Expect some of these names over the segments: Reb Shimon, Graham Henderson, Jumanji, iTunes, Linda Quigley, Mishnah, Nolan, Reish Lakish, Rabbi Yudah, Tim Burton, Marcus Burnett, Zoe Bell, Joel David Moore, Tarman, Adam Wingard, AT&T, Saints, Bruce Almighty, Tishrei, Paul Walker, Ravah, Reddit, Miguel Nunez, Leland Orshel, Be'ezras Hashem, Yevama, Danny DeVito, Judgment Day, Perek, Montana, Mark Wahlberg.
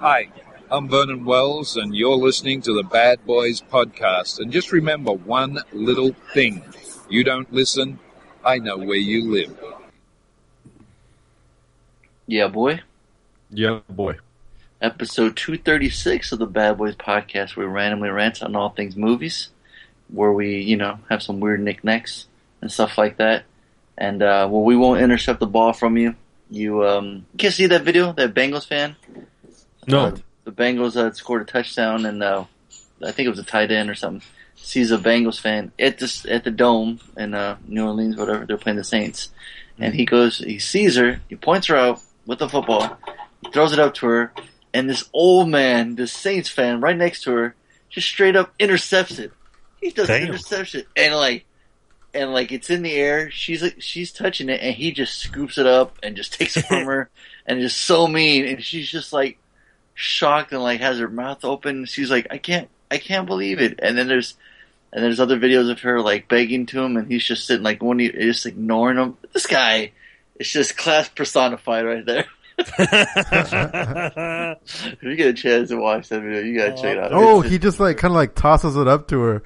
Hi, I'm Vernon Wells, and you're listening to the Bad Boys Podcast. And just remember one little thing. You don't listen, I know where you live. Yeah, boy. Yeah, boy. Episode 236 of the Bad Boys Podcast, where we randomly rant on all things movies, where we, you know, have some weird knickknacks and stuff like that. And, well, we won't intercept the ball from you. You can't see that video, that Bengals fan? No. The Bengals scored a touchdown, and I think it was a tight end or something. Sees a Bengals fan at the Dome in New Orleans, whatever. They're playing the Saints. And he sees her, he points her out with the football, he throws it up to her, and this old man, this Saints fan right next to her, just straight up intercepts it. He does an interception. And it's in the air. She's touching it, and he just scoops it up and just takes it from her, and is so mean. And she's just like shocked and like has her mouth open. She's like, I can't believe it. And then there's other videos of her like begging to him, and he's just sitting like one, just ignoring him. This guy is just class personified right there. If you get a chance to watch that video, you gotta check it out. Oh, he just like kind of like tosses it up to her.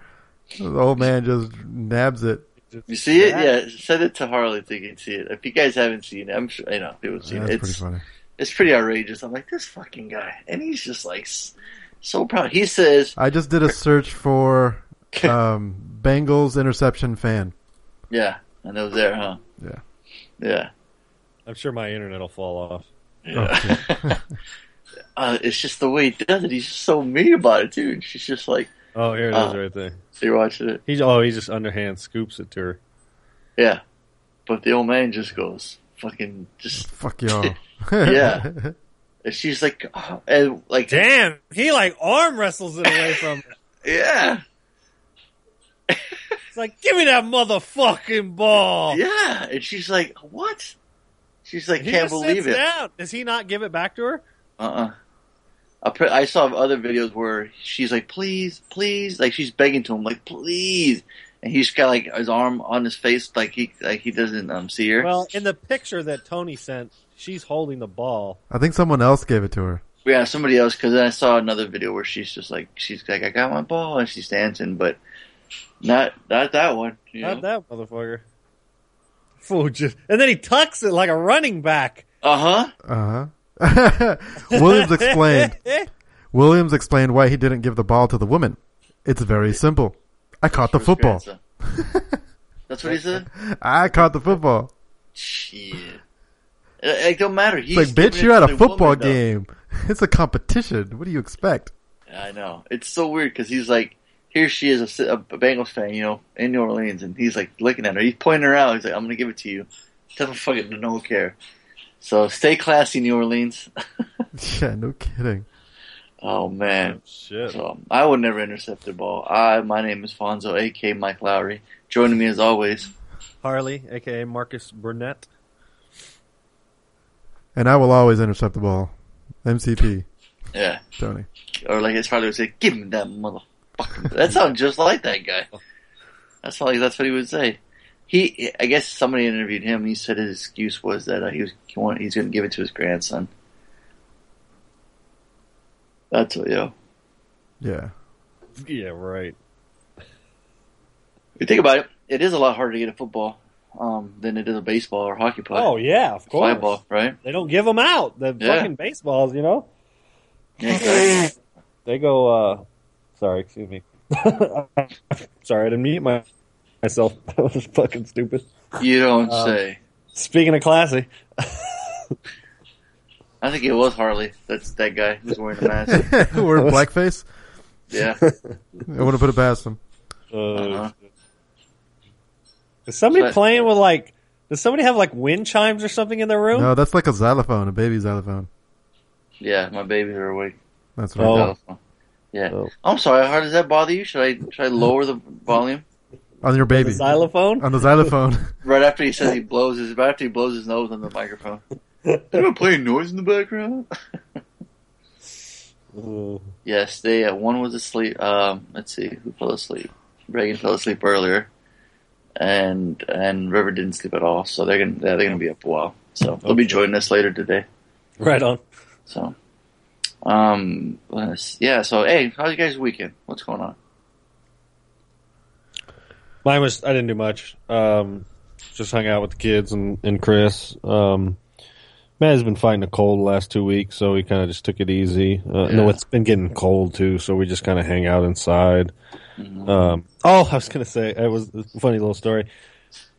The old man just nabs it. You see it? Yeah, send it to Harley so you can see it. If you guys haven't seen it, I'm sure I know people have seen it. It's pretty funny. It's pretty outrageous. I'm like, this fucking guy, and he's just like so proud. He says, "I just did a search for Bengals interception fan." Yeah, and it was there, huh? Yeah. I'm sure my internet will fall off. Yeah. Oh, it's just the way he does it. He's just so mean about it, dude. She's just like, "Oh, here it is, right there." So you're watching it. He just underhand scoops it to her. Yeah, but the old man just goes, "Fucking just fuck y'all." Yeah, and she's like, oh, and like, damn, he like arm wrestles it away from her. Yeah, it's like, give me that motherfucking ball. Yeah, and she's like, what? She's like, can't believe it. Does he not give it back to her? I saw other videos where she's like, please, please. Like, she's begging to him, like, please. And he's got, like, his arm on his face, like he doesn't see her. Well, in the picture that Tony sent, she's holding the ball. I think someone else gave it to her. Yeah, somebody else, because then I saw another video where she's like, I got my ball, and she's dancing, but not that one. That motherfucker. Fool, and then he tucks it like a running back. Williams explained why he didn't give the ball to the woman. It's very simple. I caught the football. That's what he said? I caught the football. Shit. It don't matter. He's like, bitch, you're at a football game. It's a competition. What do you expect? I know. It's so weird because he's like, here she is, a Bengals fan, you know, in New Orleans, and he's like looking at her. He's pointing her out. He's like, I'm going to give it to you. Doesn't fucking no care. So stay classy, New Orleans. Yeah, no kidding. Oh, man. Oh, shit. So, I would never intercept the ball. My name is Fonzo, a.k.a. Mike Lowry. Joining me as always, Harley, a.k.a. Marcus Burnett. And I will always intercept the ball. MCP. Yeah. Tony. Or like as Harley would say, give me that motherfucker. That sounds just like that guy. That's what he would say. I guess somebody interviewed him. He said his excuse was that he's going to give it to his grandson. That's what, yo. Yeah. Yeah, right. If you think about it, it is a lot harder to get a football than it is a baseball or hockey puck. Oh, yeah, of course. Fly ball, right? They don't give them out. Fucking baseballs, you know? Yeah, exactly. They go, sorry, excuse me. Sorry, I didn't mute myself. That was fucking stupid. You don't say. Speaking of classy. I think it was Harley. That's that guy who's wearing a mask. Wearing blackface? Yeah. I wouldn't put it past him. Is somebody playing with like... Does somebody have like wind chimes or something in their room? No, that's like a xylophone, a baby xylophone. Yeah, my babies are awake. That's right. Xylophone. Yeah. Oh. I'm sorry, Harley, does that bother you? Should I lower the volume? On your baby. On the xylophone. Right after he says he blows his nose on the microphone. Anyone playing noise in the background? Yes, one was asleep. Let's see, who fell asleep? Reagan fell asleep earlier. And River didn't sleep at all. So they're gonna be up a while. So they'll be joining us later today. Right on. So Yeah, so, hey, how's you guys' weekend? What's going on? Mine was, I didn't do much. Just hung out with the kids and Chris. Matt has been fighting a cold the last 2 weeks, so we kind of just took it easy. No, it's been getting cold, too, so we just kind of hang out inside. Mm-hmm. I was going to say, it was a funny little story.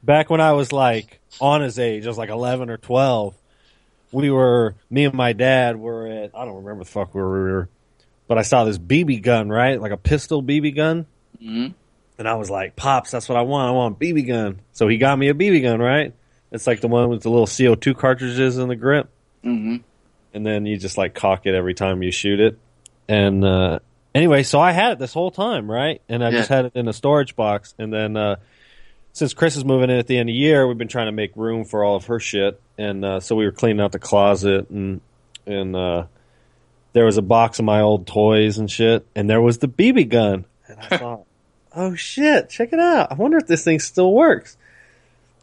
Back when I was, like, on his age, I was like 11 or 12, me and my dad were at, I don't remember the fuck where we were, but I saw this BB gun, right? Like a pistol BB gun. Mm-hmm. And I was like, Pops, that's what I want. I want a BB gun. So he got me a BB gun, right? It's like the one with the little CO2 cartridges in the grip. Mm-hmm. And then you just like cock it every time you shoot it. And anyway, so I had it this whole time, right? And I just had it in a storage box. And then since Chris is moving in at the end of the year, we've been trying to make room for all of her shit. And so we were cleaning out the closet and there was a box of my old toys and shit. And there was the BB gun. And I thought, oh shit, check it out. I wonder if this thing still works.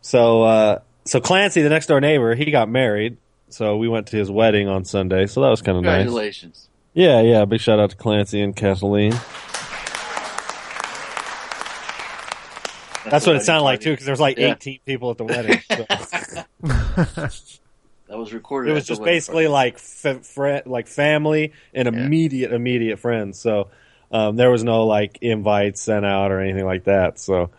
So Clancy, the next door neighbor, he got married. So we went to his wedding on Sunday. So that was kind of nice. Congratulations. Yeah, yeah. Big shout out to Clancy and Kathleen. That's what it sounded like too, because there was like 18 people at the wedding. So. That was recorded. It was just basically like family and immediate friends. So there was no like invites sent out or anything like that. So.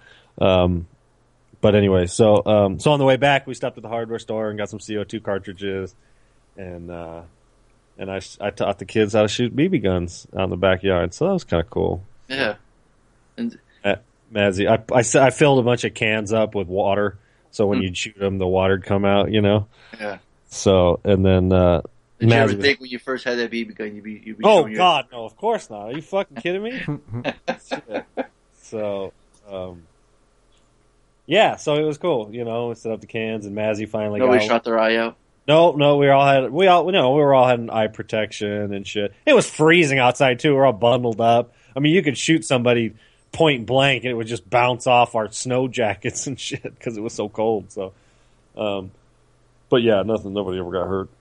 But anyway, so on the way back, we stopped at the hardware store and got some CO2 cartridges, and I taught the kids how to shoot BB guns out in the backyard. So that was kind of cool. Yeah, and Mazzy, I filled a bunch of cans up with water, so when you'd shoot them, the water'd come out, you know. Yeah. So and then. Did you ever think when you first had that BB gun, you'd be? Oh God, no! Of course not. Are you fucking kidding me? So. Yeah, so it was cool, you know. We set up the cans, and Mazzy finally got. Nobody shot their eye out. No, we were all having eye protection and shit. It was freezing outside too. We're all bundled up. I mean, you could shoot somebody point blank, and it would just bounce off our snow jackets and shit because it was so cold. So, but yeah, nothing. Nobody ever got hurt.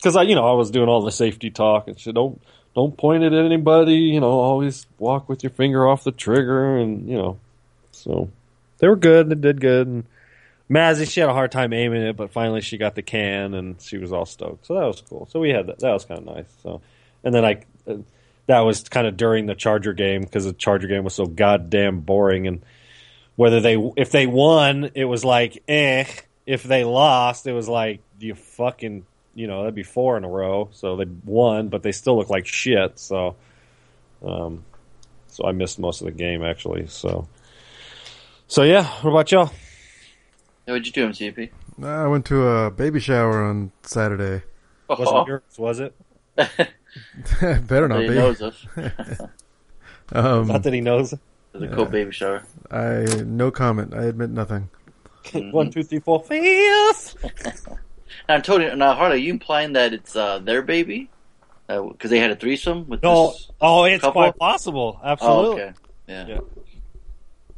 Because I was doing all the safety talk and shit. Don't point it at anybody. You know, always walk with your finger off the trigger, and you know. So they were good. They did good. And Mazzy, she had a hard time aiming it, but finally she got the can, and she was all stoked. So that was cool. So we had that. That was kind of nice. So, and then that was kind of during the Charger game because the Charger game was so goddamn boring. And if they won, it was like eh. If they lost, it was like you fucking that'd be 4 in a row. So they won, but they still look like shit. So, so I missed most of the game actually. So yeah, what about y'all? Yeah, what'd you do, MCP? I went to a baby shower on Saturday. Oh. Wasn't yours, was it? Better not be. He knows us. Not that he knows. It was a cool baby shower. No comment. I admit nothing. 1, 2, 3, 4, fifth. I'm totally. Now, Harley, are you implying that it's their baby? Because they had a threesome with this it's couple? Quite possible. Absolutely. Oh, okay. Yeah.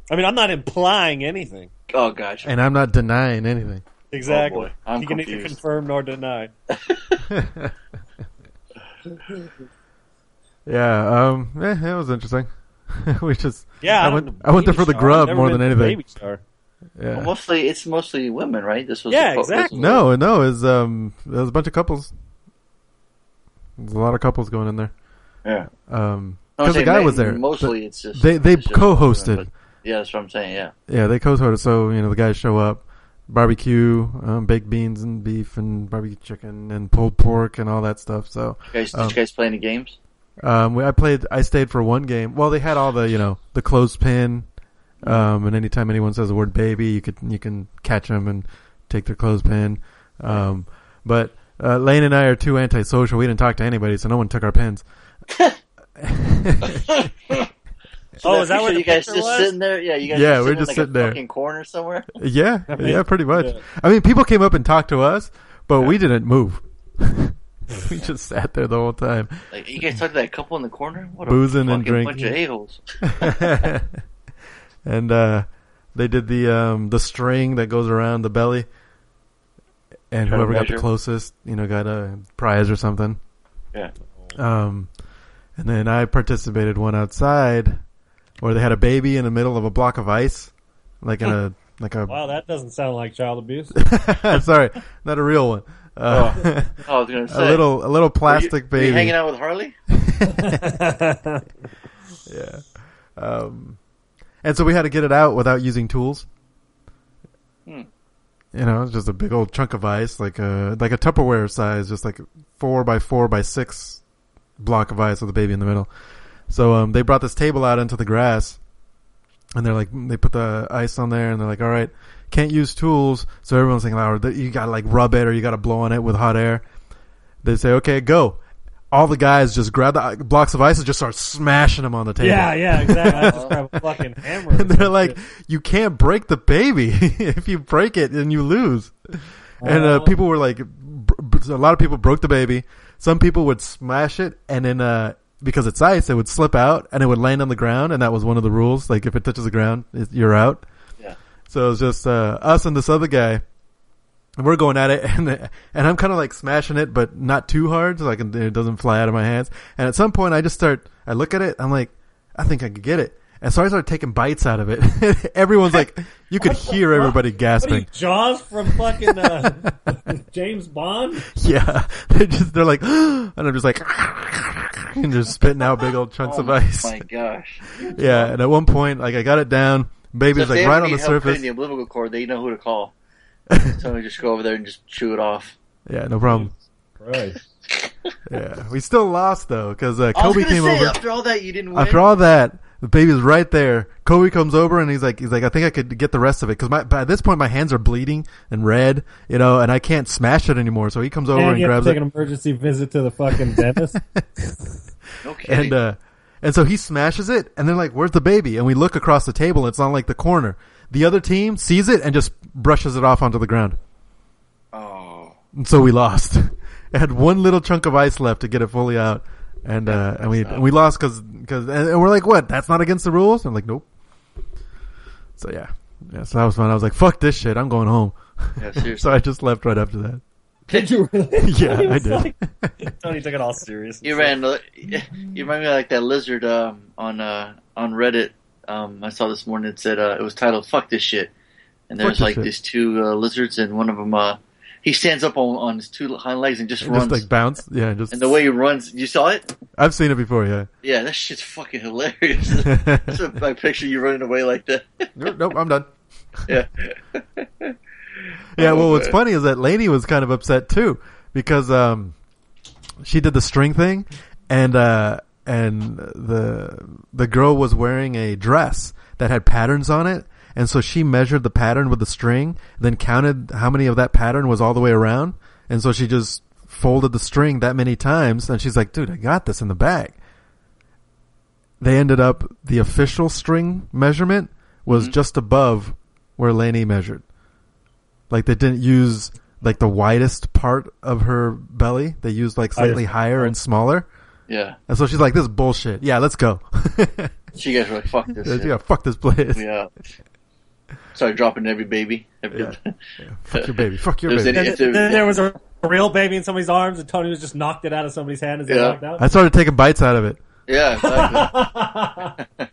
I mean, I'm not implying anything. Oh, gotcha. And I'm not denying anything. Exactly. Oh, you can neither confirm nor deny. Yeah, it was interesting. We just I went there for the grub more than anything. Baby star. Yeah. Well, it's mostly women, right? This was exactly. No, it was there was a bunch of couples. There's a lot of couples going in there. Yeah. Because the guy was there. Mostly, it's just they co-hosted. Women, yeah, that's what I'm saying, yeah. Yeah, they co-hosted, so, the guys show up, barbecue, baked beans and beef and barbecue chicken and pulled pork and all that stuff, so. Did you guys play any games? I stayed for one game. Well, they had all the, the clothespin, and anytime anyone says the word baby, you can catch them and take their clothespin. But Lane and I are too antisocial. We didn't talk to anybody, so no one took our pins. So is that what you guys just sitting there? Yeah, you guys we're just sitting there. Fucking corner somewhere? Yeah, yeah, pretty much. Yeah. I mean, people came up and talked to us, but we didn't move. We just sat there the whole time. Like, you guys talked to that couple in the corner? What boozing and drinking. Bunch of a-holes. And they did the string that goes around the belly, and whoever got the closest, got a prize or something. Yeah. And then I participated one outside where they had a baby in the middle of a block of ice, like in a like a. Wow, that doesn't sound like child abuse. Sorry, not a real one. I was going to say a little plastic baby. Were you hanging out with Harley? Yeah. And so we had to get it out without using tools. You know, it's just a big old chunk of ice, like a Tupperware size, just like 4 by 4 by 6 block of ice with a baby in the middle. So they brought this table out into the grass, and they're like, they put the ice on there, and they're like, all right, can't use tools. So everyone's thinking, oh, you got to like rub it, or you got to blow on it with hot air. They say, okay, go. All the guys just grab the blocks of ice and just start smashing them on the table. Yeah, exactly. I just grab a fucking hammer. And they're like, you can't break the baby. If you break it, then you lose. And people were like, a lot of people broke the baby. Some people would smash it, and then because it's ice, it would slip out, and it would land on the ground, and that was one of the rules. Like, if it touches the ground, you're out. Yeah. So it was just us and this other guy. And we're going at it, and I'm kind of like smashing it, but not too hard, so like it doesn't fly out of my hands. And at some point, I look at it, I'm like, I think I could get it. And so I started taking bites out of it. Everyone's like, you could hear everybody gasping. What are you, Jaws from fucking James Bond? Yeah, they're like, and I'm just like, and they're spitting out big old chunks of ice. Oh my gosh! Yeah, and at one point, like I got it down, baby's like right on the surface. If they have any help in the umbilical cord, they know who to call. So we just go over there and just chew it off. Yeah, no problem. Right. Yeah, we still lost though because Kobe came over. After all that, you didn't win. After all that, the baby's right there. Kobe comes over and he's like, I think I could get the rest of it because by this point my hands are bleeding and red, you know, and I can't smash it anymore. So he comes over and grabs it. Take an emergency visit to the fucking dentist. Okay. And so he smashes it, and they're like, "Where's the baby?" And we look across the table, and it's on like the corner. The other team sees it and just brushes it off onto the ground. Oh. And so we lost. It had one little chunk of ice left to get it fully out. And we lost because and we're like, what? That's not against the rules? And I'm like, nope. So yeah. So that was fun. I was like, fuck this shit. I'm going home. Yeah, seriously. So I just left right after that. Did you really? Yeah, I did. Tony took it all serious. You remind me of like that lizard on Reddit. I saw this morning. It said it was titled "Fuck This Shit," and there's like these two lizards, and one of them he stands up on his two hind legs and just runs, just like bounce. Yeah, and the way he runs, you saw it? I've seen it before. Yeah. Yeah, that shit's fucking hilarious. That's what I picture you running away like that. Nope, I'm done. Yeah. Yeah. Well, what's funny is that lady was kind of upset too because she did the string thing, and the girl was wearing a dress that had patterns on it, and so she measured the pattern with the string, then counted how many of that pattern was all the way around, and so she just folded the string that many times, and she's like, dude, I got this in the bag. They ended up, the official string measurement was just above where Lainey measured. Like, they didn't use like the widest part of her belly, they used like slightly higher and smaller. Yeah. And so she's like, this is bullshit. Yeah, let's go. She guys were like, fuck this shit. Yeah, fuck this place. Yeah. Started dropping every baby. Yeah. Fuck your baby. Fuck your baby. There was a real baby in somebody's arms, and Tony was just knocked it out of somebody's hand as they knocked out. I started taking bites out of it. Yeah, exactly.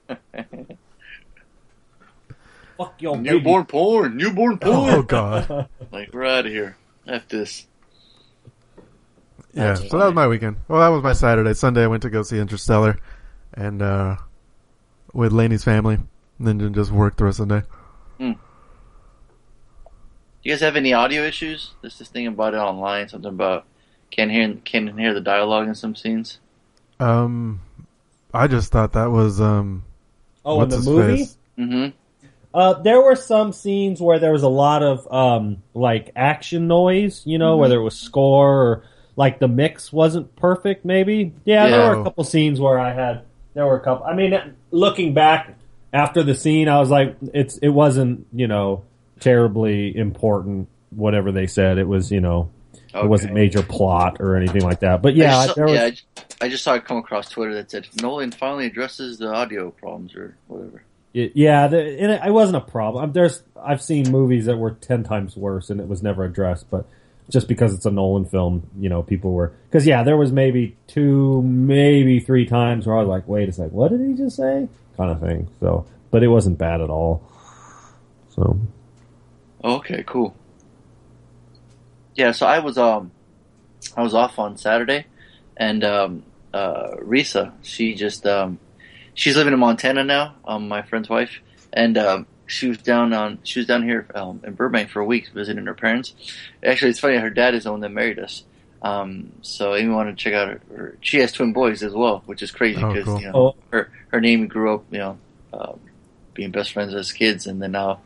Fuck your baby. Newborn porn. Oh, God. Like, we're out of here. F this. Yeah, so that was my weekend. Well, that was my Saturday. Sunday, I went to go see Interstellar, and with Lainey's family, and then just worked the rest of the day. Do you guys have any audio issues? There's this thing about it online, something about can't hear the dialogue in some scenes. I just thought that was in the movie. Mm-hmm. There were some scenes where there was a lot of like action noise, you know, whether it was score or. Like the mix wasn't perfect, maybe. Yeah, there were a couple scenes where there were a couple. I mean, looking back after the scene, I was like, it wasn't, you know, terribly important. Whatever they said, it was, you know, it wasn't major plot or anything like that. But yeah, I just saw it come across Twitter that said Nolan finally addresses the audio problems or whatever. Yeah, it wasn't a problem. I've seen movies that were 10 times worse and it was never addressed, but. just because it's a Nolan film, you know, people were... Because, yeah, there was maybe two, maybe three times where I was like, wait, it's like, what did he just say? Kind of thing. So, but it wasn't bad at all. So... Okay, cool. Yeah, so I was off on Saturday, and Risa, she just she's living in Montana now, my friend's wife, and she was down here in Burbank for a week visiting her parents. Actually, it's funny, her dad is the one that married us. So Amy wanted to check out her she has twin boys as well, which is crazy because cool. You know, her name grew up, you know, being best friends as kids, and then now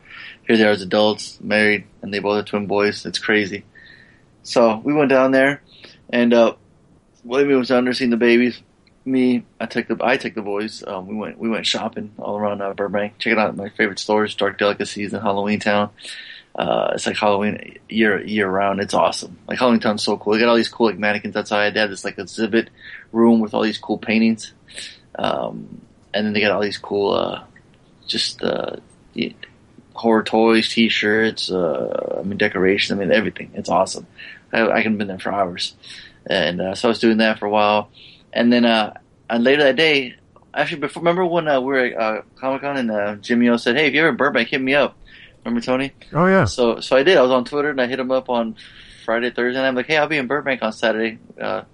here they are as adults, married, and they both have twin boys. It's crazy. So we went down there, and William was down there seeing the babies. Me, I took the boys. We went shopping all around Burbank, checking out my favorite stores, Dark Delicacies and Halloween Town. It's like Halloween year round. It's awesome. Like Halloween Town's so cool. They got all these cool like mannequins outside. They have this like exhibit room with all these cool paintings, and then they got all these cool. Horror toys, T-shirts, decorations. I mean, everything. It's awesome. I could have been there for hours, and so I was doing that for a while. And then later that day, actually, remember when we were at Comic Con and Jimmy O said, "Hey, if you're in Burbank, hit me up." Remember Tony? Oh yeah. So I did. I was on Twitter and I hit him up on Friday, Thursday, and I'm like, "Hey, I'll be in Burbank on Saturday.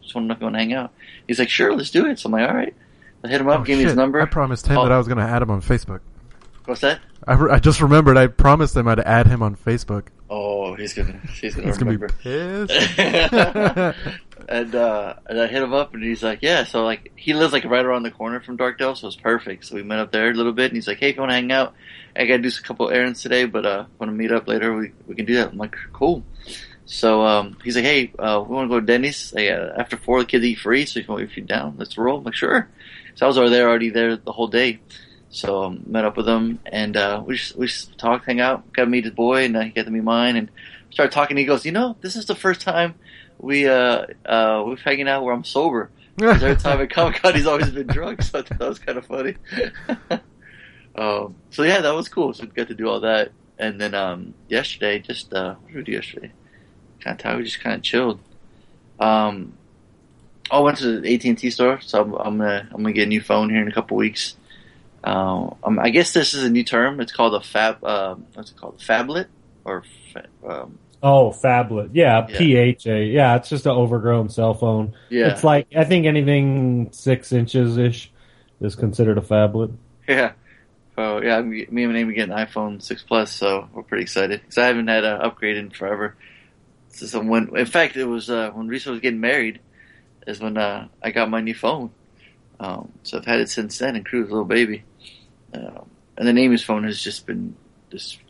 Just want to go and hang out." He's like, "Sure, let's do it." So I'm like, "All right." I hit him up, gave me his number. I promised him that I was going to add him on Facebook. What's that? I just remembered. I promised him I'd add him on Facebook. Oh, he's gonna remember. He's gonna be pissed. And I hit him up, and he's like, "Yeah." So like, he lives like right around the corner from Darkdale, so it's perfect. So we met up there a little bit, and he's like, "Hey, if you want to hang out, I got to do a couple errands today, but want to meet up later? We can do that." I'm like, "Cool." So he's like, "Hey, we want to go to Denny's after 4. The kids eat free, so if you're down, let's roll." I'm like, "Sure." So I was already there the whole day. So met up with him, and we just talked, hang out, got to meet his boy, and he got to meet mine, and started talking. He goes, "You know, this is the first time we're hanging out where I'm sober. Because every time I come, God, he's always been drunk." So I thought that was kind of funny. So yeah, that was cool. So we got to do all that, and then yesterday, just what did we do yesterday? Kind of tired. We just kind of chilled. I went to the AT&T store, so I'm gonna get a new phone here in a couple weeks. I guess this is a new term. It's called a fab. What's it called? Phablet or? Phablet. Yeah, PHA. Yeah, it's just an overgrown cell phone. Yeah, it's like I think anything 6 inches ish is considered a phablet. Yeah. Oh yeah. Me and my name are getting an iPhone 6 Plus, so we're pretty excited because I haven't had an upgrade in forever. So in fact, it was when Risa was getting married, is when I got my new phone. So I've had it since then, and Cruz, little baby. And then Amy's phone has just been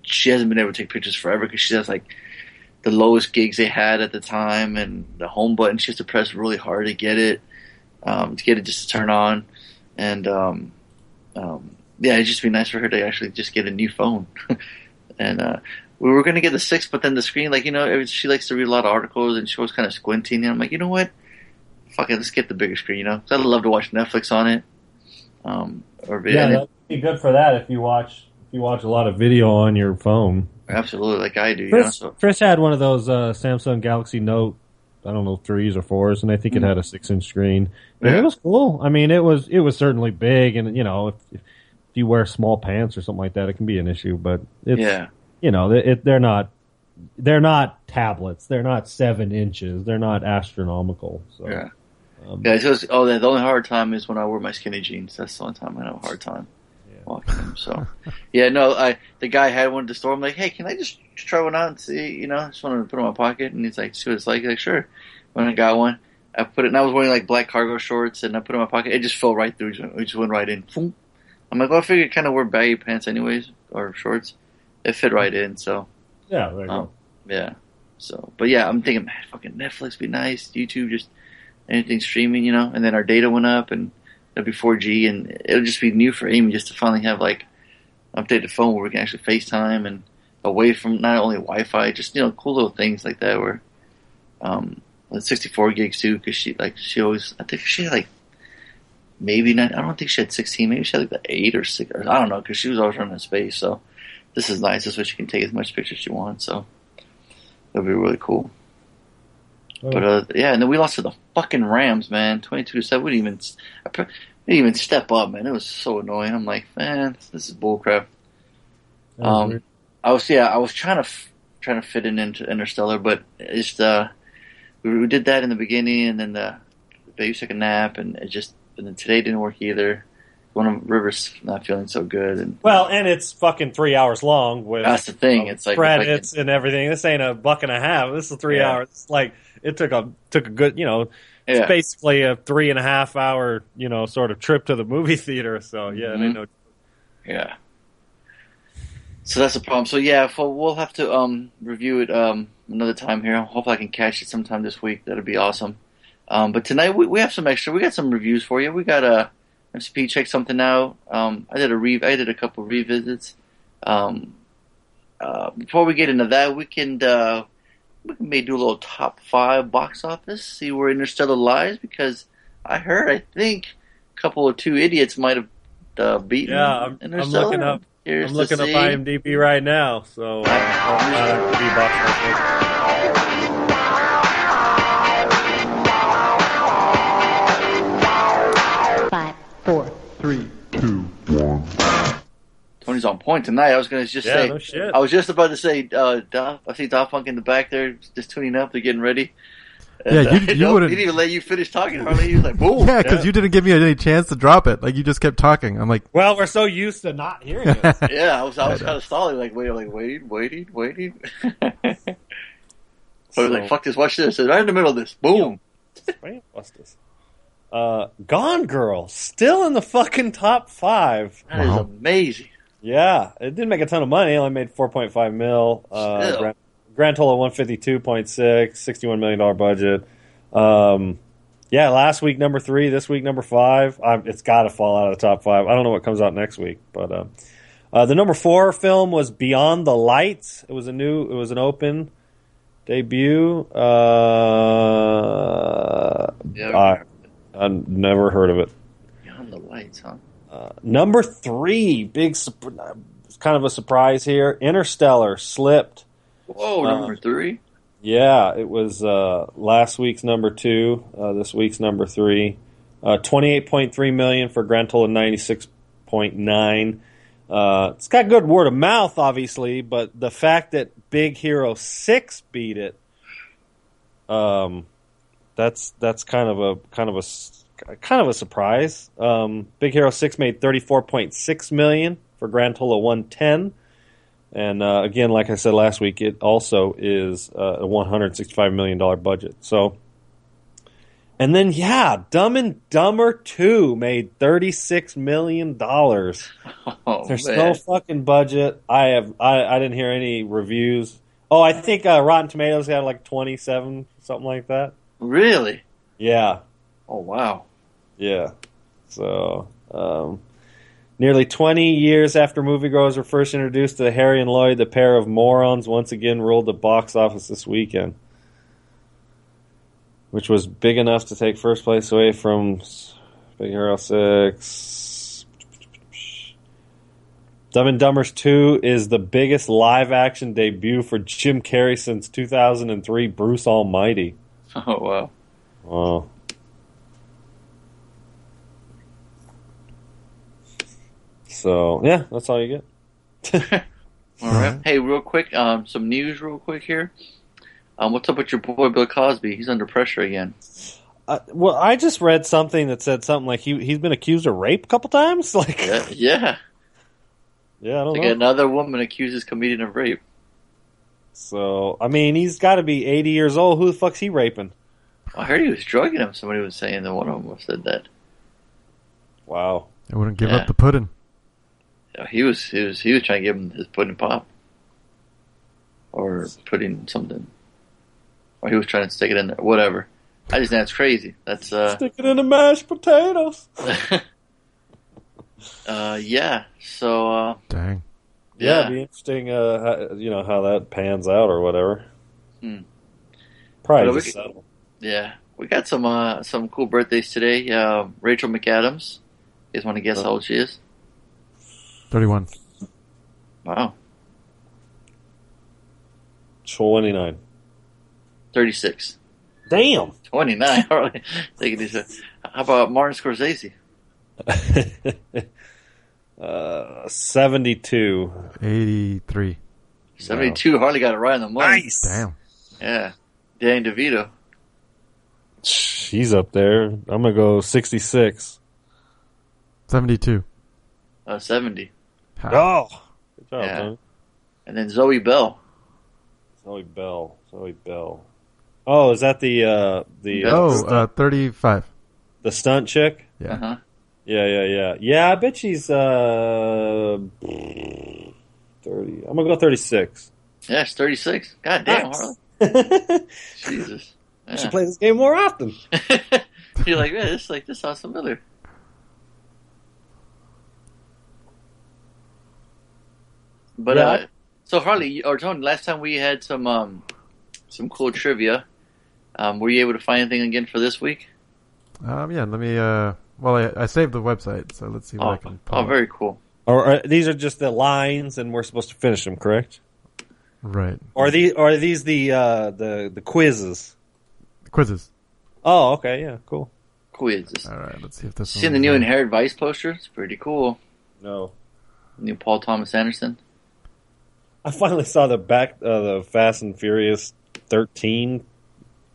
she hasn't been able to take pictures forever because she has like the lowest gigs they had at the time, and the home button she has to press really hard to get it just to turn on. And yeah, it'd just be nice for her to actually just get a new phone. And we were going to get the 6, but then the screen, like, you know, she likes to read a lot of articles, and she was kind of squinting, and I'm like, you know what? Fuck it, let's get the bigger screen, you know? Because I'd love to watch Netflix on it. Or video. Yeah, that'd be good for that if you watch a lot of video on your phone. Absolutely, like I do. Chris, you know, so. Chris had one of those Samsung Galaxy Note, I don't know, 3s or 4s, and I think it had a 6-inch screen. And it was cool. I mean, it was certainly big, and you know, if you wear small pants or something like that, it can be an issue. But it's, you know, they're not tablets. They're not 7 inches. They're not astronomical. So. Yeah. The only hard time is when I wear my skinny jeans. That's the only time I have a hard time walking them. So, the guy had one at the store. I'm like, "Hey, can I just try one out and see? You know, I just wanted to put it in my pocket." And he's like, "See what it's like." He's like, "Sure." When I got one, I put it, and I was wearing like black cargo shorts, and I put it in my pocket. It just fell right through. It just went right in. I'm like, well, I figured I kind of wear baggy pants anyways, or shorts. It fit right in, so. Yeah, there you go. Yeah. So, but yeah, I'm thinking, man, fucking Netflix be nice. YouTube, just anything streaming, you know. And then our data went up, and it'll be 4G, and it'll just be new for Amy just to finally have like an updated phone where we can actually FaceTime and away from not only Wi-Fi, just, you know, cool little things like that. Where 64 gigs too, because she always, I think she had like maybe not. I don't think she had 16. Maybe she had like the 8 or 6. Or, I don't know, because she was always running out of space. So this is nice. This is what she can take as much pictures as she wants. So it'll be really cool. But yeah, and then we lost to the fucking Rams, man, 22-7. We didn't even step up, man. It was so annoying. I'm like, man, this is bullcrap. I was trying to fit in into Interstellar, but it's we did that in the beginning, and then the baby took a nap, and then today didn't work either. One of River's not feeling so good, and it's fucking 3 hours long. With that's the thing. It's like credits and everything. This ain't a buck and a half. This is 3 hours. It's like it took a good, it's basically a 3.5 hour, sort of trip to the movie theater. So yeah, mm-hmm. Yeah. So that's the problem. So yeah, we'll have to review it another time here. Hopefully I can catch it sometime this week. That'd be awesome. But tonight we have some extra. We got some reviews for you. We got a. MCP checked something out. I did a couple revisits. Before we get into that, we can maybe do a little top 5 box office, see where Interstellar lies, because I think a couple of two idiots might have beaten Interstellar. I'm looking up IMDb right now, so box office. Tony's on point tonight. I was going to just say, no shit. I was just about to say, I see Daft Punk in the back there, just tuning up. They're getting ready. And, you wouldn't even let you finish talking, Harley. You was like, boom. Yeah, because you didn't give me any chance to drop it. Like, you just kept talking. I'm like, well, we're so used to not hearing it. Yeah, I was kind of stalling, like, waiting. So I was like, fuck this, watch this. And right in the middle of this, boom. Watch this. Gone Girl, still in the fucking top 5. That is amazing. Yeah, it didn't make a ton of money. It only made $4.5 million. Grand total 152.6, $61 million budget. Last week number 3, this week number 5. It's got to fall out of the top 5. I don't know what comes out next week, but the number 4 film was Beyond the Lights. It was an open debut. I've never heard of it. Beyond the Lights, huh? Number 3, big, kind of a surprise here. Interstellar slipped. Whoa, number 3? Yeah, it was last week's number 2, this week's number 3. $28.3 million for a grand total of $96.9 million. It's got good word of mouth, obviously, but the fact that Big Hero 6 beat it. That's kind of a surprise. Big Hero 6 made $34.6 million for a grand total of $110 million, and again, like I said last week, it also is a $165 million budget. So, and then Dumb and Dumber 2 made $36 million. Oh, there's no fucking budget. I didn't hear any reviews. Oh, I think Rotten Tomatoes got like 27, something like that. Really? Yeah. Oh, wow. Yeah. So, nearly 20 years after moviegoers were first introduced to Harry and Lloyd, the pair of morons once again ruled the box office this weekend, which was big enough to take first place away from Big Hero 6. Dumb and Dumber 2 is the biggest live-action debut for Jim Carrey since 2003, Bruce Almighty. Oh, wow. Wow. So, yeah, that's all you get. All right. Hey, real quick, some news real quick here. What's up with your boy Bill Cosby? He's under pressure again. Well, I just read something that said something like he's been accused of rape a couple times. Like, yeah. Yeah, I don't know. Another woman accuses comedian of rape. So, I mean, he's got to be 80 years old. Who the fuck's he raping? I heard he was drugging him. Somebody was saying that one of them said that. Wow. They wouldn't give up the pudding. Yeah, he was trying to give him his pudding pop. Or pudding something. Or he was trying to stick it in there. Whatever. I just think that's crazy. That's stick it in the mashed potatoes. So dang. Yeah, it'd be interesting, how that pans out or whatever. Probably just settle. Yeah, we got some cool birthdays today. Rachel McAdams. You guys want to guess how old she is? 31. Wow. 29. 36. Damn. 29. How about Martin Scorsese? 72. 83. 72. Wow. Hardly got it right in the money. Nice. Damn. Yeah. Danny DeVito. She's up there. I'm going to go 66. 72. 70. Wow. Oh. Good job, yeah. Man. And then Zoe Bell. Zoe Bell. Oh, is that the 35. The stunt chick? Yeah. Uh-huh. Yeah. Yeah, I bet she's 30. I'm going to go 36. Yeah, it's 36. God damn, Harlan. Jesus. Yeah. I should play this game more often. You're like, man, this sounds familiar. But yeah. So Harley or Tony, last time we had some cool trivia. Were you able to find anything again for this week? Yeah, let me. Well, I saved the website, so let's see what I can. Oh, very cool. Or these are just the lines, and we're supposed to finish them, correct? Right. Or are these the quizzes? Quizzes. Oh, okay. Yeah, cool. Quizzes. All right. Let's see if this. You seen the new Inherent Vice poster? It's pretty cool. No. New Paul Thomas Anderson. I finally saw the Fast and Furious 13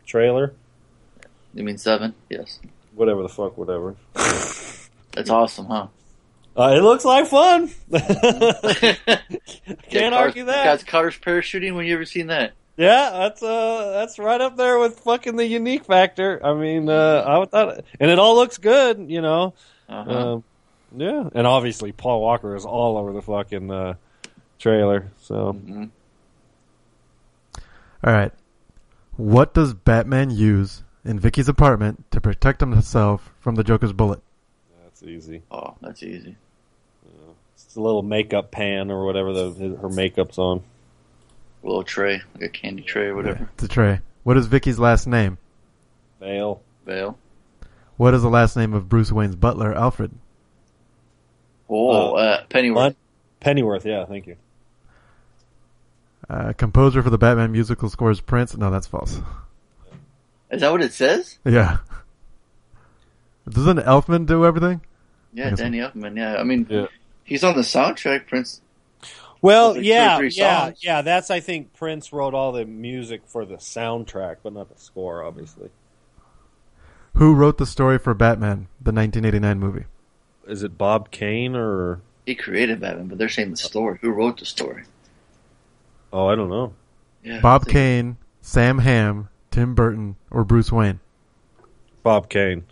trailer. You mean 7? Yes. Whatever the fuck, whatever. That's awesome, huh? It looks like fun. Can't argue that. Guys, cars parachuting. When you ever seen that? Yeah, that's right up there with fucking the unique factor. I mean, I thought, and it all looks good, you know. Uh-huh. Yeah, and obviously Paul Walker is all over the fucking trailer. So, mm-hmm. All right, what does Batman use in Vicky's apartment to protect himself from the Joker's bullet? That's easy. Oh, that's easy. Yeah. It's a little makeup pan or whatever her makeup's on. A little tray, like a candy tray or whatever. Yeah, it's a tray. What is Vicky's last name? Vale. What is the last name of Bruce Wayne's butler, Alfred? Oh, Pennyworth. Pennyworth, yeah, thank you. Composer for the Batman musical score is Prince. No, that's false. Is that what it says? Yeah. Doesn't Elfman do everything? Yeah, Danny Elfman, yeah. I mean, He's on the soundtrack, Prince. Well, yeah, that's, I think, Prince wrote all the music for the soundtrack, but not the score, obviously. Who wrote the story for Batman, the 1989 movie? Is it Bob Kane or... He created Batman, but they're saying the story. Who wrote the story? Oh, I don't know. Yeah, Bob Kane, Sam Hamm, Tim Burton, or Bruce Wayne? Bob Kane.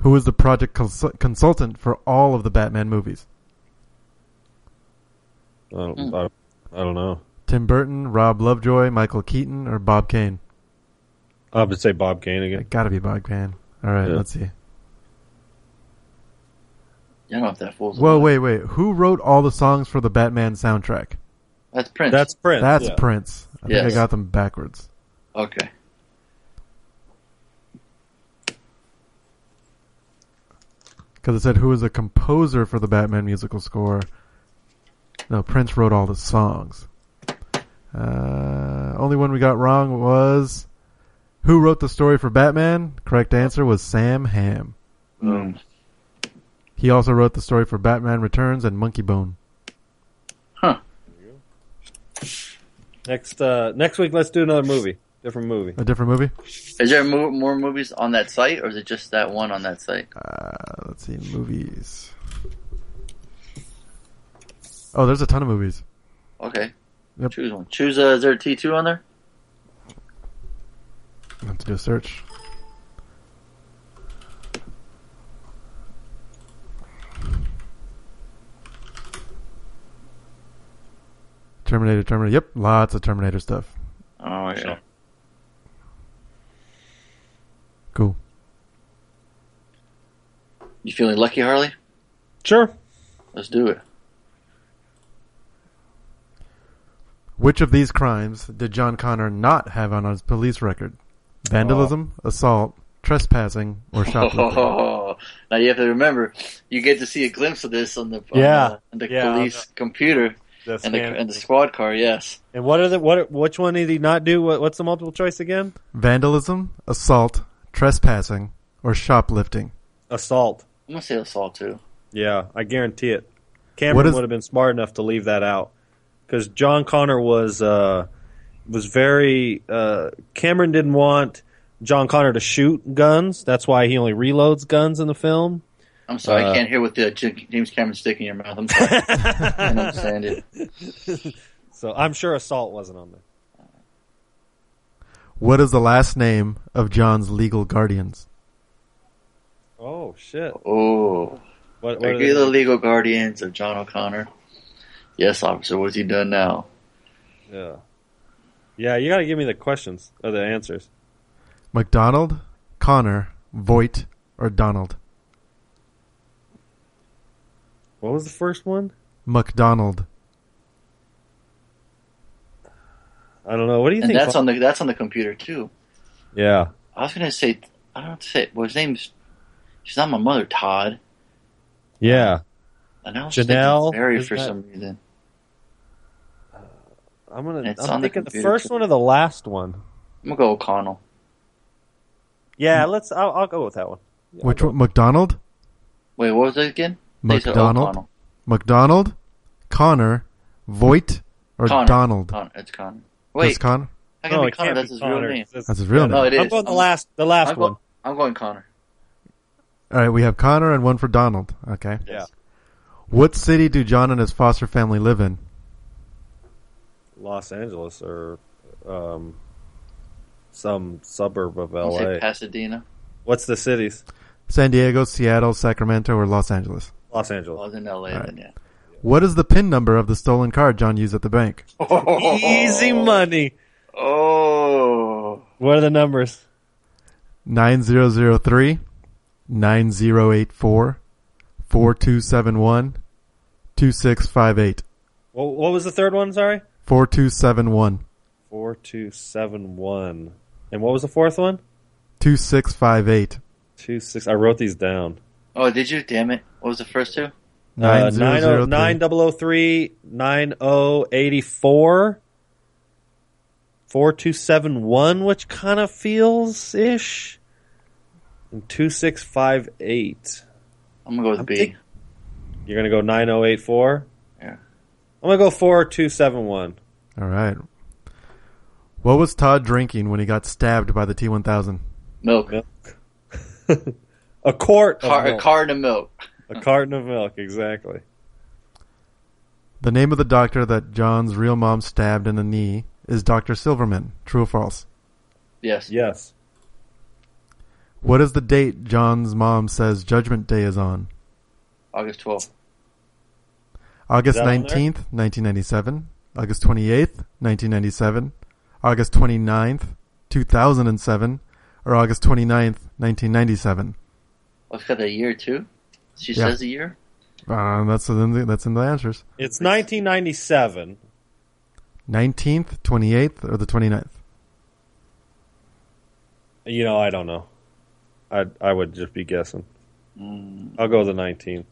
Who was the project consultant for all of the Batman movies? I don't know. Tim Burton, Rob Lovejoy, Michael Keaton, or Bob Kane? I would say Bob Kane again. It gotta be Bob Kane. All right, Let's see. I don't know if that fools. Well, wait. Who wrote all the songs for the Batman soundtrack? That's Prince. That's Prince. I think I got them backwards. Okay. Because it said who was a composer for the Batman musical score. No, Prince wrote all the songs. Only one we got wrong was who wrote the story for Batman? Correct answer was Sam Hamm. He also wrote the story for Batman Returns and Monkey Bone. Huh. Next week, let's do another movie. Different movie. A different movie? Is there more movies on that site, or is it just that one on that site? Let's see. Movies. Oh, there's a ton of movies. Okay. Yep. Choose one. Is there a T2 on there? I have to do a search. Terminator. Yep, lots of Terminator stuff. Oh, yeah. Cool. You feeling lucky, Harley? Sure. Let's do it. Which of these crimes did John Connor not have on his police record? Vandalism, assault, trespassing, or shoplifting? Now you have to remember, you get to see a glimpse of this on the police computer. and the squad car, yes. And what are the which one did he not do? What's the multiple choice again? Vandalism, assault, trespassing, or shoplifting. Assault. I'm gonna say assault too. Yeah, I guarantee it. Cameron would have been smart enough to leave that out because John Connor was very. Cameron didn't want John Connor to shoot guns. That's why he only reloads guns in the film. I'm sorry, I can't hear with the James Cameron stick in your mouth. I'm sorry. I can't understand it. So I'm sure assault wasn't on there. What is the last name of John's legal guardians? Oh, shit. Oh. What are the legal guardians of John O'Connor? Yes, officer, what's he done now? Yeah. Yeah, you got to give me the questions or the answers. McDonald, Connor, Voight, or Donald? What was the first one? McDonald. I don't know. What do you think? That's on the computer too. Yeah. I was gonna say I don't say. Well, his name's. She's not my mother, Todd. Yeah. And I was Janelle. Barry for some reason. I'm thinking the first one or the last one. I'm gonna go O'Connell. Yeah, let's. I'll go with that one. Yeah, which one? McDonald. Wait, what was it again? McDonald, Connor, Voight, or Connor. Donald. Connor. It's Connor. Wait, it's Connor. I can be Connor. That's his Connor. Real name. That's his real name. No, it is. I'm going the last one. I'm going Connor. All right, we have Connor and one for Donald. Okay. Yeah. What city do John and his foster family live in? Los Angeles or some suburb of LA. Say Pasadena. What's the cities? San Diego, Seattle, Sacramento, or Los Angeles. Los Angeles. I was in LA then, yeah. What is the PIN number of the stolen card John used at the bank? Oh. Easy money. Oh. What are the numbers? 9003, 9084, 4271, 2658. What was the third one, sorry? 4271. 4271. And what was the fourth one? 2658. 26. I wrote these down. Oh, did you? Damn it. What was the first two? 9003, 9084, 4271, which kind of feels ish. And 2658. I'm going to go with B. You're going to go 9084? Yeah. I'm going to go 4271. All right. What was Todd drinking when he got stabbed by the T-1000? Milk. A carton of milk. A carton of milk, exactly. The name of the doctor that John's real mom stabbed in the knee is Dr. Silverman. True or false? Yes. Yes. What is the date John's mom says Judgment Day is on? August 12th. August 19th, 1997. August 28th, 1997. August 29th, 2007. Or August 29th, 1997. Oh, it's got the year, too? She says the year? That's in the answers. It's 1997. 19th, 28th, or the 29th? You know, I don't know. I would just be guessing. I'll go the 19th.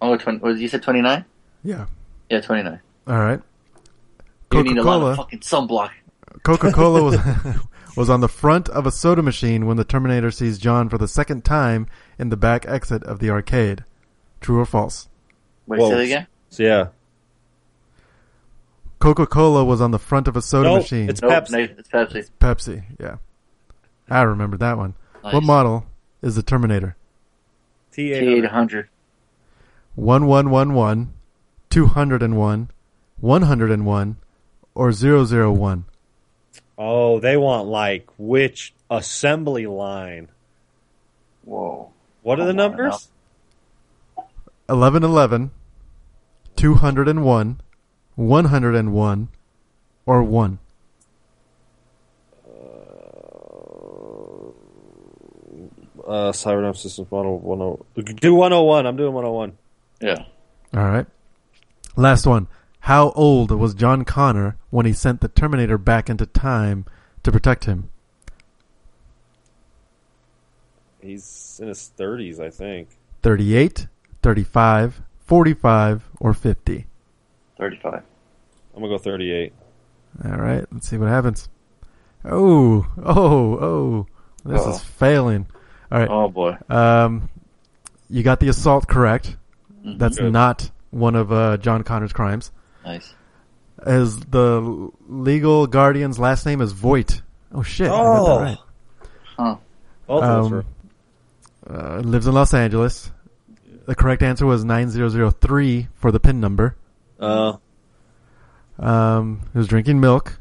Oh, you said 29? Yeah. Yeah, 29. All right. You need a lot of fucking sunblock. Coca-Cola was on the front of a soda machine when the Terminator sees John for the second time in the back exit of the arcade. True or false? Wait, say that again? Yeah. Coca-Cola was on the front of a soda machine. It's Pepsi. No, it's Pepsi. It's Pepsi, yeah. I remember that one. Nice. What model is the Terminator? T-800. 1111, 201, 101, or 001? Oh, they want, like, which assembly line? Whoa. What are the numbers? 1111, 201, 101, or 1. Cyberdome Systems Model 101. Do 101. I'm doing 101. Yeah. All right. Last one. How old was John Connor when he sent the Terminator back into time to protect him? He's in his 30s, I think. 38, 35, 45, or 50? 35. I'm going to go 38. All right. Let's see what happens. Oh. This is failing. All right. Oh, boy. You got the assault correct. Mm-hmm. That's not one of John Connor's crimes. Nice. As the legal guardian's last name is Voight. Oh, shit. Oh. I read that right. Huh. Lives in Los Angeles. The correct answer was 9003 for the PIN number. Oh. He was drinking milk.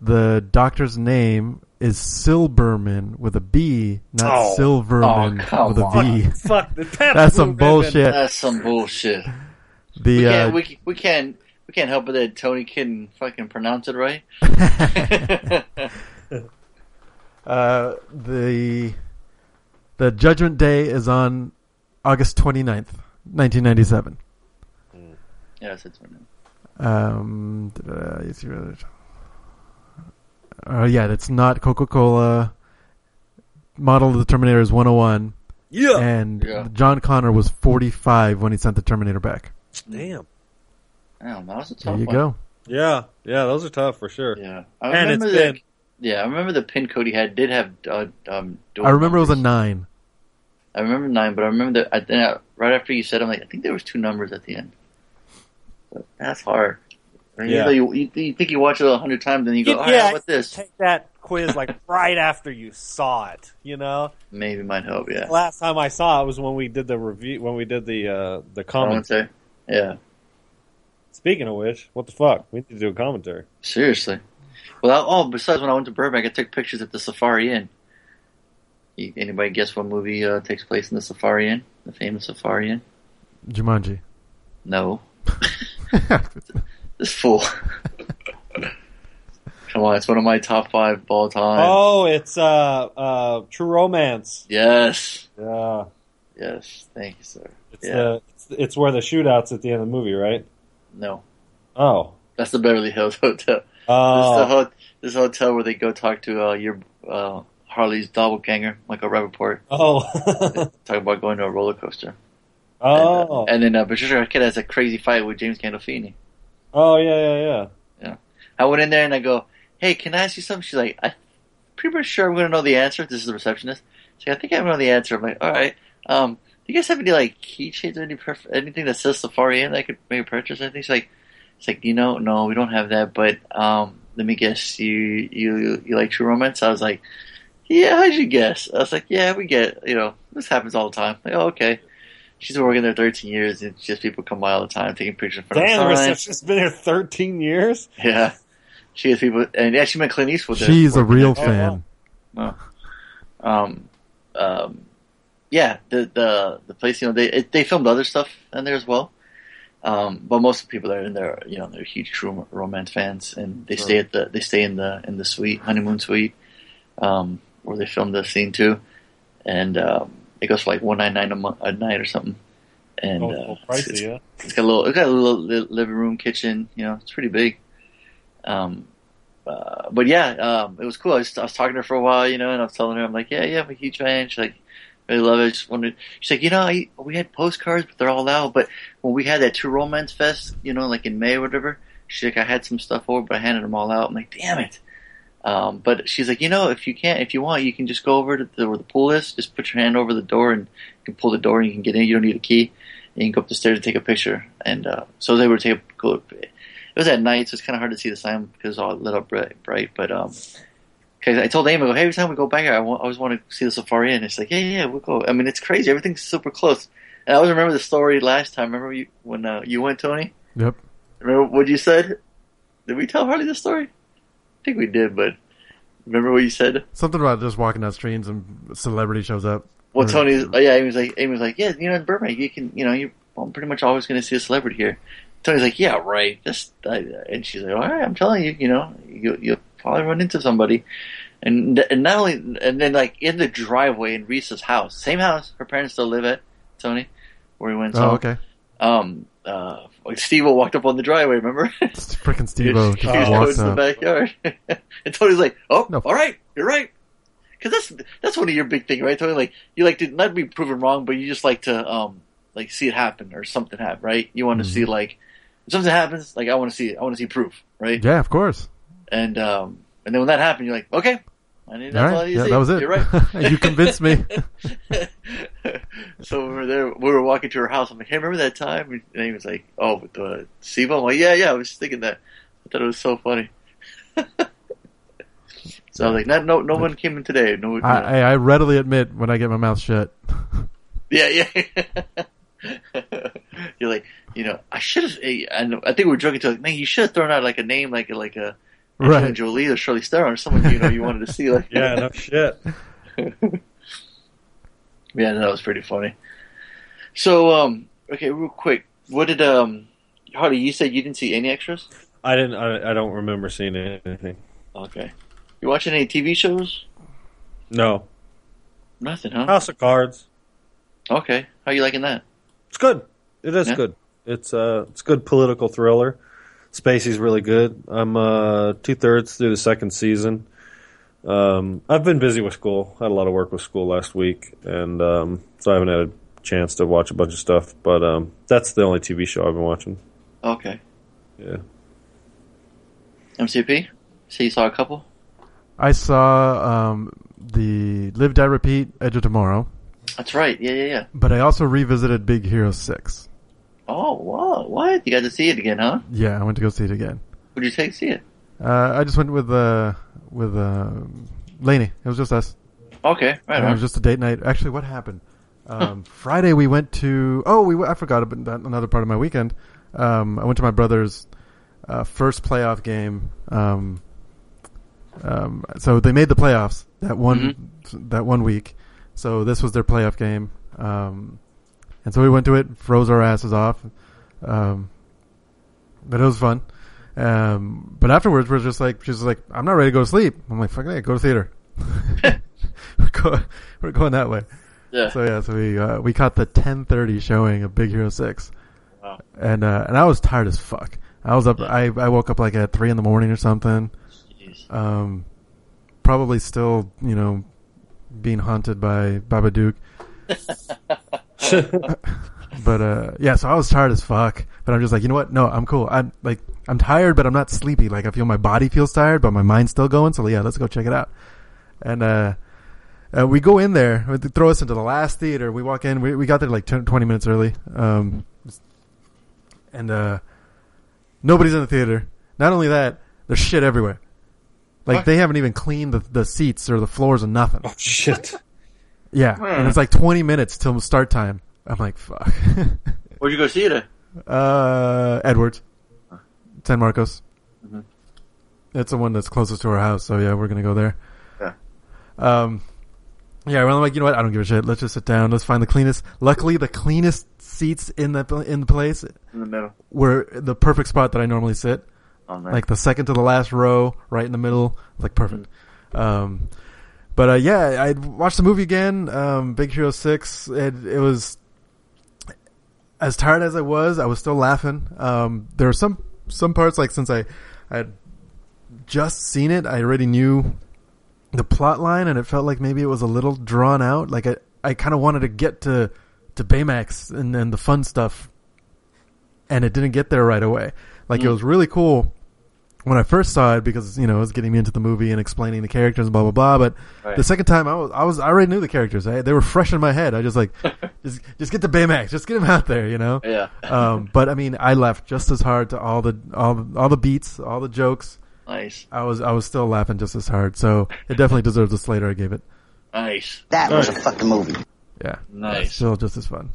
The doctor's name is Silberman with a B, not Silverman with a V. Fuck, that's some bullshit. That's some bullshit. We can't help it that Tony Kidden fucking pronounced it right. The Judgment Day is on August 29th, 1997. Yeah, it's yeah, that's not Coca-Cola. Model of the Terminator is 101. Yeah. And John Connor was 45 when he sent the Terminator back. Damn, that was a tough one. There you go. Yeah, those are tough for sure. Yeah. I remember the pin code he had did have door I remember numbers. It was a 9. I remember 9, but I remember that right after you said it, I'm like, I think there was 2 numbers at the end. But that's hard. I mean, you think you watch it 100 times, then you go, what's this? Take that quiz like right after you saw it, you know? Maybe might help, yeah. The last time I saw it was when we did the review, when we did the commentary. Yeah. Speaking of which, what the fuck? We need to do a commentary. Seriously. Well, besides when I went to Burbank, I took pictures at the Safari Inn. Anybody guess what movie takes place in the Safari Inn? The famous Safari Inn? Jumanji. No. This fool. Come on, it's one of my top 5 of all time. Oh, it's True Romance. Yes. Yeah. Yes. Thank you, sir. It's where the shootout's at the end of the movie, right? No. Oh. That's the Beverly Hills Hotel. Oh. This hotel where they go talk to your Harley's doppelganger, Michael Rappaport. Oh. Talk about going to a roller coaster. Oh. And then Patricia Arquette has a crazy fight with James Gandolfini. Oh, yeah. I went in there and I go, hey, can I ask you something? She's like, I'm pretty much sure I'm going to know the answer. This is the receptionist. She's like, I think I know the answer. I'm like, all right. Do you guys have any, like, keychains or anything that says Safari Inn that I could maybe purchase? I think she's like, you know, no, we don't have that. But let me guess, you like True Romance? I was like, yeah, how'd you guess? I was like, yeah, we get, you know, this happens all the time. Like, oh, okay. She's been working there 13 years, and just people come by all the time taking pictures in front of the sign. Damn, she's been there 13 years? Yeah. She has people, and she met Clint Eastwood there. She's a real fan. Oh. Yeah, the place, you know, they filmed other stuff in there as well. But most of the people that are in there, you know, they're huge True Romance fans, and they stay at the suite, honeymoon suite, where they filmed the scene too. And, it goes for like $199 a night or something, and pricey, it's got a little living room, kitchen. You know, it's pretty big. But it was cool. I was talking to her for a while, you know, and I was telling her, I'm like, yeah, I'm a huge fan. She's like, really love it. I just wondered. She's like, you know, we had postcards, but they're all out. But when we had that True Romance Fest, you know, like in May or whatever, she's like, I had some stuff over, but I handed them all out. I'm like, damn it. But she's like, you know, if you want, you can just go over to where the pool is. Just put your hand over the door, and you can pull the door, and you can get in. You don't need a key. And you can go up the stairs and take a picture. And so they were to take a look. It was at night, so it's kind of hard to see the sign because it's all lit up bright. But cause I told Amy, I go, hey, every time we go back here, I always want to see the Safari Inn. It's like, yeah, we'll go. I mean, it's crazy. Everything's super close. And I always remember the story last time. Remember when you went, Tony? Yep. Remember what you said? Did we tell Harley the story? I think we did, but remember what you said? Something about just walking down streets and a celebrity shows up. Well, Amy was like, yeah, you know, in Burbank, you can, you know, I'm pretty much always going to see a celebrity here. Tony's like, yeah, right. And she's like, all right, I'm telling you, you know, you'll probably run into somebody. And not only, and then like in the driveway in Risa's house, same house her parents still live at, Tony, where we went. Oh, okay. Steve-O walked up on the driveway, remember? It's freaking Steve-O. He goes in the backyard. And Tony's like, oh, no. All right, you're right. Because that's one of your big things, right, Tony? Like, you like to not be proven wrong, but you just like to see it happen or something happen, right? You want to see, like, If something happens, like, I want to see it. I want to see proof, right? Yeah, of course. And then when that happened, you're like, okay, that's all I need to see. That was it. You're right. You convinced me. So we were walking to her house. I'm like, hey, remember that time? And he was like, oh, with the SIBO? I'm like, yeah, I was just thinking that. I thought it was so funny. So I was like, no one came in today. No, I readily admit when I get my mouth shut. Yeah. You're like, I should have. I think we were joking to like, man, you should have thrown out like a name, like a right. Jolie or Charlize Theron or someone you wanted to see. Like, yeah, no shit. Yeah, that was pretty funny. So, okay, real quick, what did Harley? You said you didn't see any extras. I didn't. I don't remember seeing anything. Okay. You watching any TV shows? No. Nothing, huh? House of Cards. Okay. How are you liking that? It's good. It is good. It's good political thriller. Spacey's really good. I'm 2/3 through the second season. I've been busy with school. I had a lot of work with school last week, and so I haven't had a chance to watch a bunch of stuff. But that's the only TV show I've been watching. Okay. Yeah. MCP? So you saw a couple? I saw the Live, Die, Repeat, Edge of Tomorrow. That's right. Yeah. But I also revisited Big Hero 6. Oh, wow. What? You got to see it again, huh? Yeah, I went to go see it again. Who did you take to see it? I just went with Lainey. It was just us. Okay, right on. It was just a date night. Actually, what happened? Friday we went to... I forgot about another part of my weekend. I went to my brother's first playoff game. So they made the playoffs that one week. So this was their playoff game. And so we went to it, froze our asses off. But it was fun. But afterwards we're just like, she's like, I'm not ready to go to sleep. I'm like, fuck that, go to theater. We're going that way. Yeah. So we caught the 10:30 showing of Big Hero 6. Wow. And I was tired as fuck. I was up, yeah. I woke up like at 3 a.m. or something. Probably still, being haunted by Babadook. So I was tired as fuck. But I'm just like, you know what? No, I'm cool. I'm tired, but I'm not sleepy. Like, I feel my body feels tired, but my mind's still going. So yeah, let's go check it out. And we go in there. They throw us into the last theater. We walk in. We got there like 20 minutes early. And nobody's in the theater. Not only that, there's shit everywhere. Like, what? They haven't even cleaned the seats or the floors or nothing. Oh, shit. Yeah. And it's like 20 minutes till start time. I'm like, fuck. Where'd you go see it at? Edwards. San Marcos. Mm-hmm. That's the one that's closest to our house. So, yeah, we're going to go there. Yeah. Yeah, well, I'm like, you know what? I don't give a shit. Let's just sit down. Let's find the cleanest. Luckily, the cleanest seats in the place. In the middle. Were the perfect spot that I normally sit. Like the second to the last row, right in the middle, like perfect. But I watched the movie again, Big Hero 6. It was as tired as I was still laughing. There were some parts, like since I had just seen it, I already knew the plot line, and it felt like maybe it was a little drawn out. Like I kind of wanted to get to Baymax and then the fun stuff, and it didn't get there right away. Like it was really cool when I first saw it because it was getting me into the movie and explaining the characters and blah blah blah. But the second time I already knew the characters. They were fresh in my head. I just like just get the Baymax, just get him out there, Yeah. But I mean, I laughed just as hard to all the beats, all the jokes. Nice. I was still laughing just as hard. So it definitely deserves the Slater I gave it. Nice. That was a fucking movie. Yeah. Nice. Still just as fun.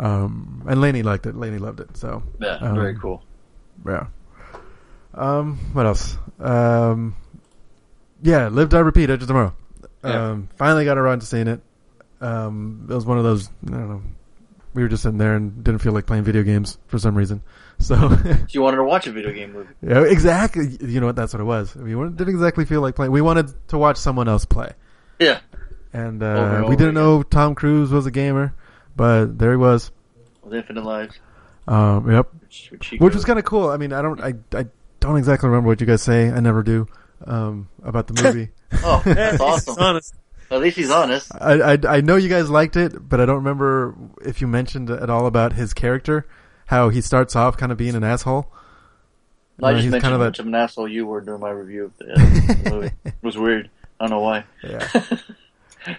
And Lainey liked it. Lainey loved it. So yeah, very cool. Yeah. What else? Yeah, Live, Die, Repeat, Edge of Tomorrow. Finally got around to seeing it. It was one of those, I don't know, we were just sitting there and didn't feel like playing video games for some reason. So you wanted to watch a video game movie. Yeah, exactly. You know what? That's what it was. We didn't exactly feel like playing. We wanted to watch someone else play. Yeah. And we didn't know Tom Cruise was a gamer, but there he was. With Infinite Lives. Yep. Which was kind of cool. I mean, I don't exactly remember what you guys say. I never do about the movie. Oh, that's awesome. Honest. At least he's honest. I know you guys liked it, but I don't remember if you mentioned at all about his character, how he starts off kind of being an asshole. I just mentioned how much of an asshole you were during my review of the movie. It was weird. I don't know why. Yeah.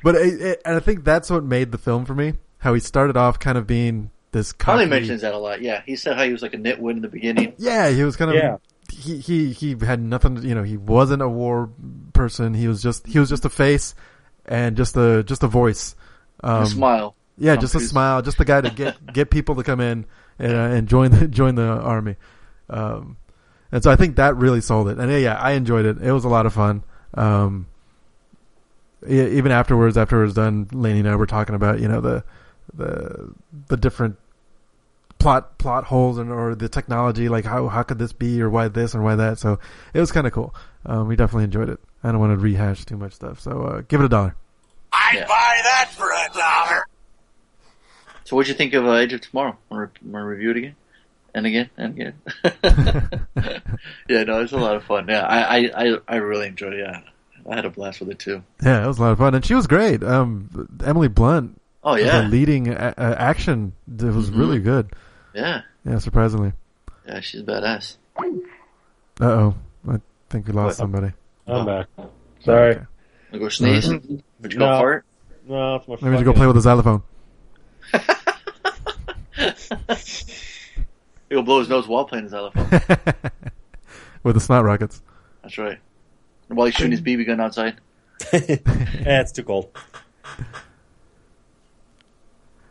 But and I think that's what made the film for me. How he started off kind of being this cocky... Probably mentions that a lot, yeah. He said how he was like a nitwit in the beginning. Yeah, he was kind of... Yeah. He had nothing... You know, he wasn't a war person. He was just a face and just a voice. A smile. Yeah, I'm just confused. A smile. Just the guy to get people to come in and join the army. And so I think that really sold it. And yeah, I enjoyed it. It was a lot of fun. Even after it was done, Lainey and I were talking about, you know, the different plot holes and or the technology, like how could this be or why this or why that. So it was kind of cool. We definitely enjoyed it. I don't want to rehash too much stuff. So give it $1. I'd buy that for $1. So what'd you think of Edge of Tomorrow? Want to review it again? And again, and again. Yeah, no, it's a lot of fun. Yeah, I really enjoyed it. Yeah, I had a blast with it too. Yeah, it was a lot of fun, and she was great. Emily Blunt. Oh yeah, was leading action. It was really good. Yeah. Yeah, surprisingly. Yeah, she's badass. Uh-oh, I think we lost somebody. I'm back. Sorry. Okay. Wanna go sneeze? Would you go fart? No, it's my. Maybe you go play with the xylophone. He'll blow his nose while playing his xylophone. With the snot rockets. That's right. And while he's shooting his BB gun outside. Yeah, it's too cold.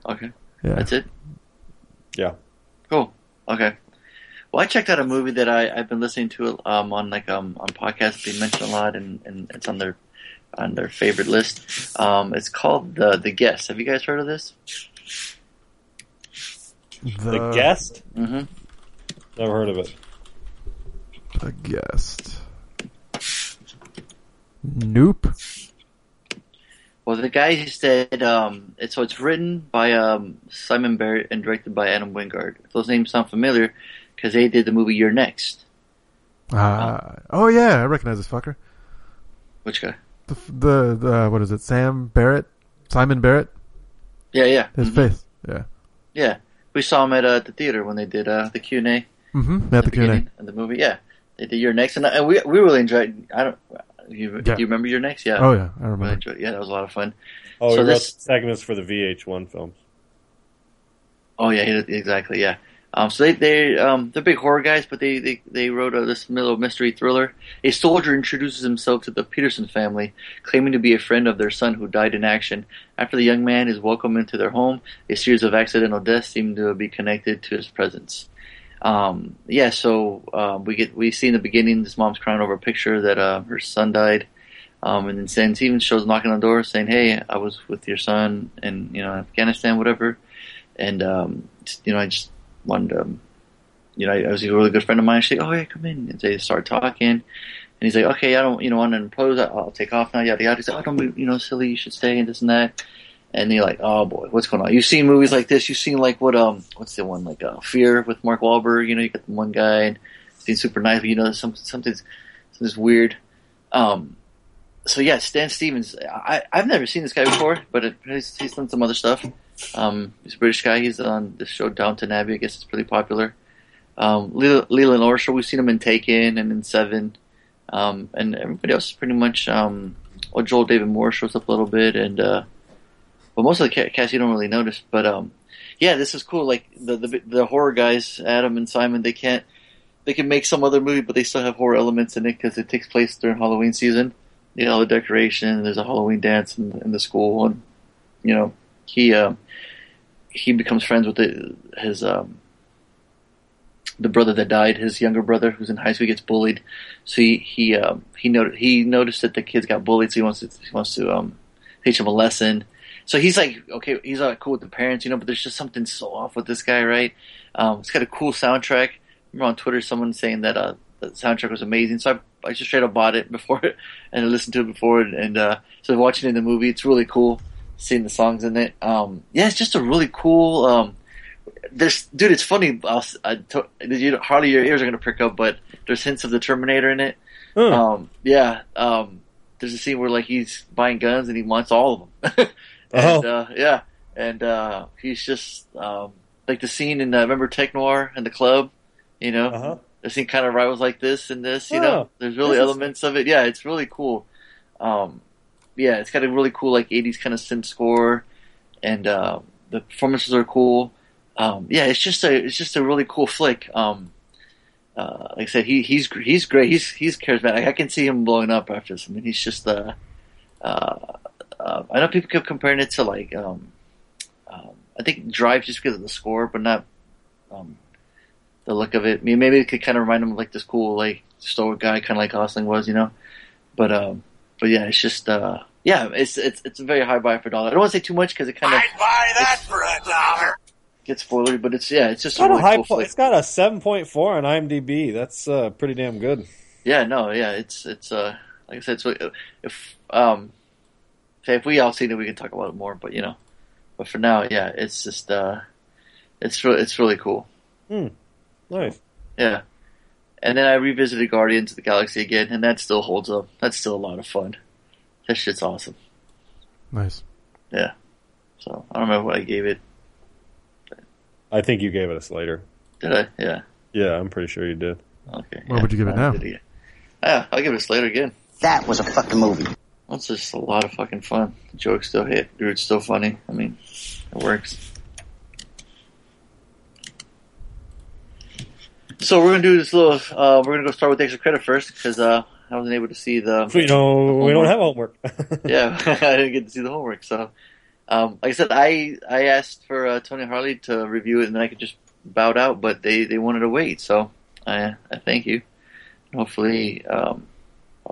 Okay. Yeah. That's it? Yeah. Cool. Okay. Well, I checked out a movie that I've been listening to on podcasts being mentioned a lot, and it's on their favorite list. It's called The Guest. Have you guys heard of this? The Guest? Mm-hmm. Never heard of it. The Guest. Nope. Well, the guy said, so it's written by Simon Barrett and directed by Adam Wingard. If those names sound familiar, because they did the movie You're Next. Oh, yeah, I recognize this fucker. Which guy? The what is it, Sam Barrett? Simon Barrett? Yeah. His face, yeah. Yeah. We saw him at the theater when they did the Q&A. Mm-hmm. At the Q&A. And the movie, yeah. They did You're Next, and we really enjoyed it. Do you remember You're Next? Yeah. Oh, yeah. I remember. Really enjoyed it. Yeah, that was a lot of fun. Oh, so he wrote segments for the VH1 films. Oh, yeah, exactly, yeah. So they're big horror guys, but they wrote this little mystery thriller. A soldier introduces himself to the Peterson family, claiming to be a friend of their son who died in action. After the young man is welcomed into their home, a series of accidental deaths seem to be connected to his presence. We see in the beginning this mom's crying over a picture that her son died, and then Sam even shows knocking on the door saying, "Hey, I was with your son in Afghanistan, whatever," and I just. I was a really good friend of mine. She's like, "Oh yeah, come in." And they start talking, and he's like, "Okay, I don't, want to impose. I'll take off now." Yada yada. He's like, "Oh, don't be, silly. You should stay and this and that." And you're like, "Oh boy, what's going on?" You've seen movies like this. You've seen like what's the one like Fear with Mark Wahlberg. You got the one guy and he's super nice, but something's weird. So yeah, Stan Stevens. I've never seen this guy before, but he's done some other stuff. He's a British guy. He's on the show Downton Abbey. I guess it's pretty popular. Leland Orshel, we've seen him in Taken and in Seven. And everybody else is pretty much, Joel David Moore shows up a little bit. And, but most of the cast you don't really notice. But, yeah, this is cool. Like the horror guys, Adam and Simon, they can make some other movie, but they still have horror elements in it because it takes place during Halloween season. You know, the decoration, there's a Halloween dance in the school and, he becomes friends with the brother that died, his younger brother who's in high school gets bullied. So he noticed that the kids got bullied, so he wants to teach him a lesson. So he's like, okay, he's not cool with the parents, but there's just something so off with this guy, right? It's got a cool soundtrack. I remember on Twitter someone saying that the soundtrack was amazing, so I just straight up bought it before and I listened to it before, and so watching it in the movie, it's really cool. Seeing the songs in it. It's just a really cool, dude, it's funny. Hardly your ears are going to prick up, but there's hints of the Terminator in it. Huh. There's a scene where like he's buying guns and he wants all of them. And he's just, like the scene in remember Tech Noir and the club, you know, the scene kind of rivals like this and this, you know, there's really elements of it. Yeah, it's really cool. Yeah, it's got a really cool like 80s kind of synth score, and the performances are cool. Yeah, it's just a really cool flick. Like I said, he's great. He's charismatic. I can see him blowing up after this. I mean, he's just I know people kept comparing it to like I think Drive just because of the score, but not the look of it. I mean, maybe it could kind of remind him of like this cool like store guy, kind of like Gosling was, you know. But yeah, it's just yeah, it's a very high buy for a dollar. I don't want to say too much because it kind of I'd buy that for a dollar. Gets spoilery, but it's yeah, it's just a really cool flick. It's got a 7.4 on IMDb. That's pretty damn good. Yeah, no, yeah, it's like I said, it's really, if we all seen it, we can talk about it more. But you know, but for now, yeah, it's just it's really cool. Hmm. Nice. Yeah, and then I revisited Guardians of the Galaxy again, and that still holds up. That's still a lot of fun. That shit's awesome. Nice. Yeah. So I don't remember what I gave it. I think you gave it a Slater. Did I? Yeah. Yeah, I'm pretty sure you did. Okay. What would you give it now? I'll give it a Slater again. That was a fucking movie. That's just a lot of fucking fun. The jokes still hit. Dude, it's still funny. I mean, it works. So we're going to do this little... we're going to go start with extra credit first, because I wasn't able to see the... We don't have homework. Yeah, I didn't get to see the homework, so... like I said, I asked for Tony Harley to review it, and then I could just bow out, but they wanted to wait, so I thank you. And hopefully I'll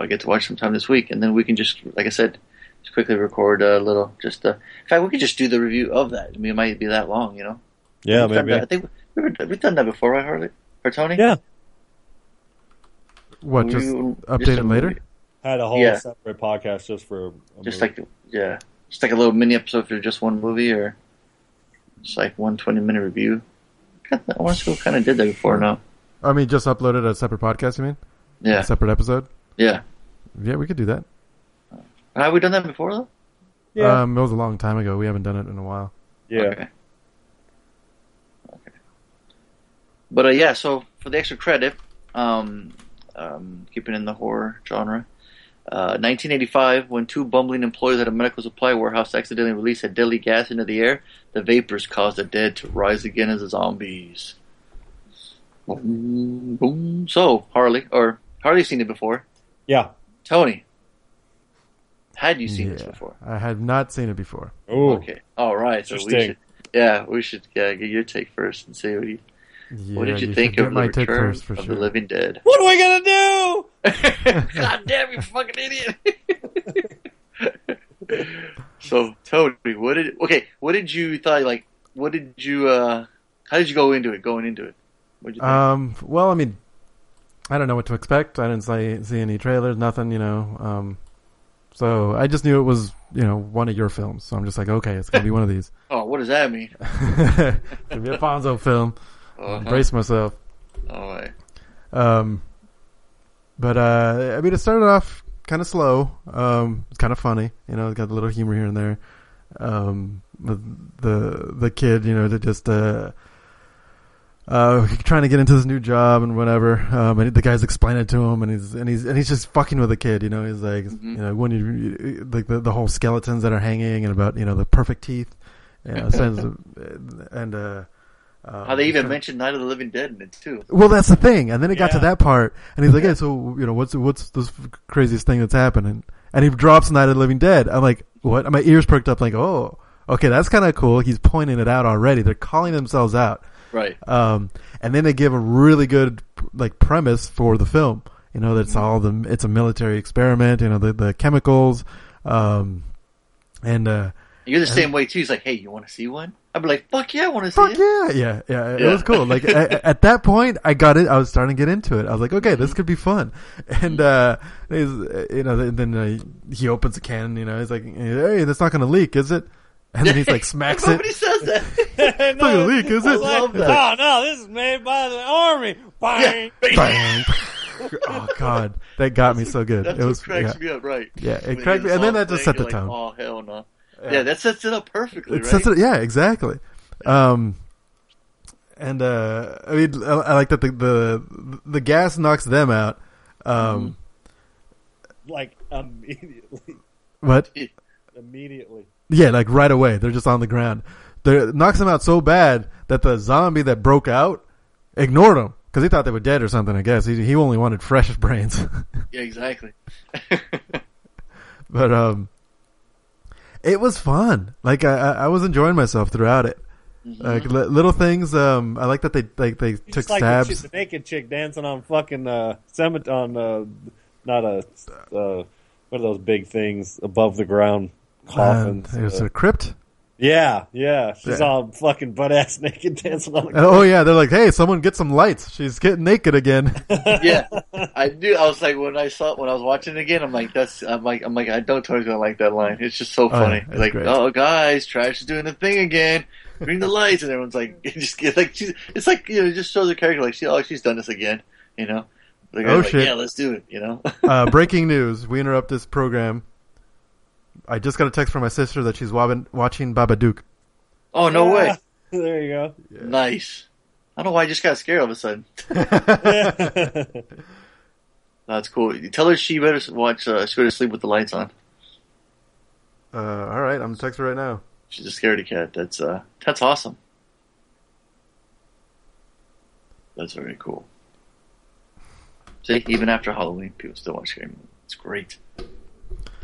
get to watch sometime this week, and then we can just, like I said, just quickly record a little. In fact, we could just do the review of that. I mean, it might be that long, you know? Yeah, maybe. I think we've done that before, right, Harley? Or Tony? Yeah. What, just update it later? Movie. Had a whole separate podcast just for a just movie. Like, yeah. Just like a little mini episode for just one movie, or just like one 20-minute review. I want to see what kind of did that before now. I mean, just uploaded a separate podcast, you mean? Yeah. A separate episode? Yeah. Yeah, we could do that. Have we done that before, though? Yeah. It was a long time ago. We haven't done it in a while. Yeah. Okay. But yeah, so for the extra credit, keeping in the horror genre. 1985, when two bumbling employees at a medical supply warehouse accidentally released a deadly gas into the air, the vapors caused the dead to rise again as zombies. Boom, boom. So, Harley's seen it before. Yeah. Tony, had you seen this before? I had not seen it before. Oh, okay. All right. So we should get your take first and see what you. Yeah, what did you think of my take first, for sure. The Living Dead? What am I gonna do? God damn you, fucking idiot! So Tony, how did you go into it? What did you think? Well, I mean, I don't know what to expect. I didn't see any trailers, nothing, you know. So I just knew it was, you know, one of your films. So I'm just like, okay, it's gonna be one of these. Oh, what does that mean? It's gonna be a Fonzo film. Brace myself. All right. I mean, it started off kind of slow. It's kind of funny, you know. It's got a little humor here and there. The kid, you know, just trying to get into this new job and whatever. And the guy's explaining it to him, and he's just fucking with the kid, you know. He's like, you know, when you like the whole skeletons that are hanging and about, you know, the perfect teeth, you know, how they even mentioned Night of the Living Dead in it too. Well, that's the thing. And then it got to that part, and he's like, "Hey, so you know what's this craziest thing that's happening?" And he drops Night of the Living Dead. I'm like, "What?" And my ears perked up, like, "Oh, okay, that's kind of cool." He's pointing it out already. They're calling themselves out, right? And then they give a really good like premise for the film. You know, that's it's a military experiment. You know, the chemicals, you're the same way too. He's like, "Hey, you want to see one?" I'd be like, "Fuck yeah, I want to see it." It was cool. Like at that point, I got it. I was starting to get into it. I was like, "Okay, this could be fun." And you know, then he opens a can. You know, he's like, "Hey, that's not going to leak, is it?" And then he's like, smacks Nobody it. Nobody says that. It's not going to leak, is it? Like, no, this is made by the army. Bang, bang. Oh God, that got me so good. It was cracks me up, right? Yeah, it cracked me, and then that just set the tone. Oh hell no. Yeah, that sets it up perfectly, right? Sets it, yeah, exactly. And I mean, I like that the gas knocks them out. Like immediately. What? Immediately. Yeah, like right away. They're just on the ground. It knocks them out so bad that the zombie that broke out ignored them because he thought they were dead or something. I guess he only wanted fresh brains. Yeah, exactly. But it was fun. Like I was enjoying myself throughout it. Like little things. I like that they took just like stabs. The naked chick dancing on fucking what are those big things above the ground coffins? There's a crypt. Yeah. She's all fucking butt ass naked dancing on the ground. Oh yeah, they're like, hey, someone get some lights. She's getting naked again. Yeah, I knew. I was like, when I was watching it again, I'm like, I'm like, I know Tori's gonna like that line. It's just so funny. Oh, yeah, like, great. Oh guys, trash is doing the thing again. Bring the lights, and everyone's like, it's like, you know, it just shows her character, like she's done this again, you know. Like, oh shit! Like, yeah, let's do it, you know. Breaking news: we interrupt this program. I just got a text from my sister that she's watching Babadook. Oh no way! There you go. Yeah. Nice. I don't know why I just got scared all of a sudden. That's cool. You tell her she better watch. She better sleep with the lights on. All right, I'm texting her right now. She's a scaredy cat. That's awesome. That's very cool. See, even after Halloween, people still watch scary movies. It's great. Did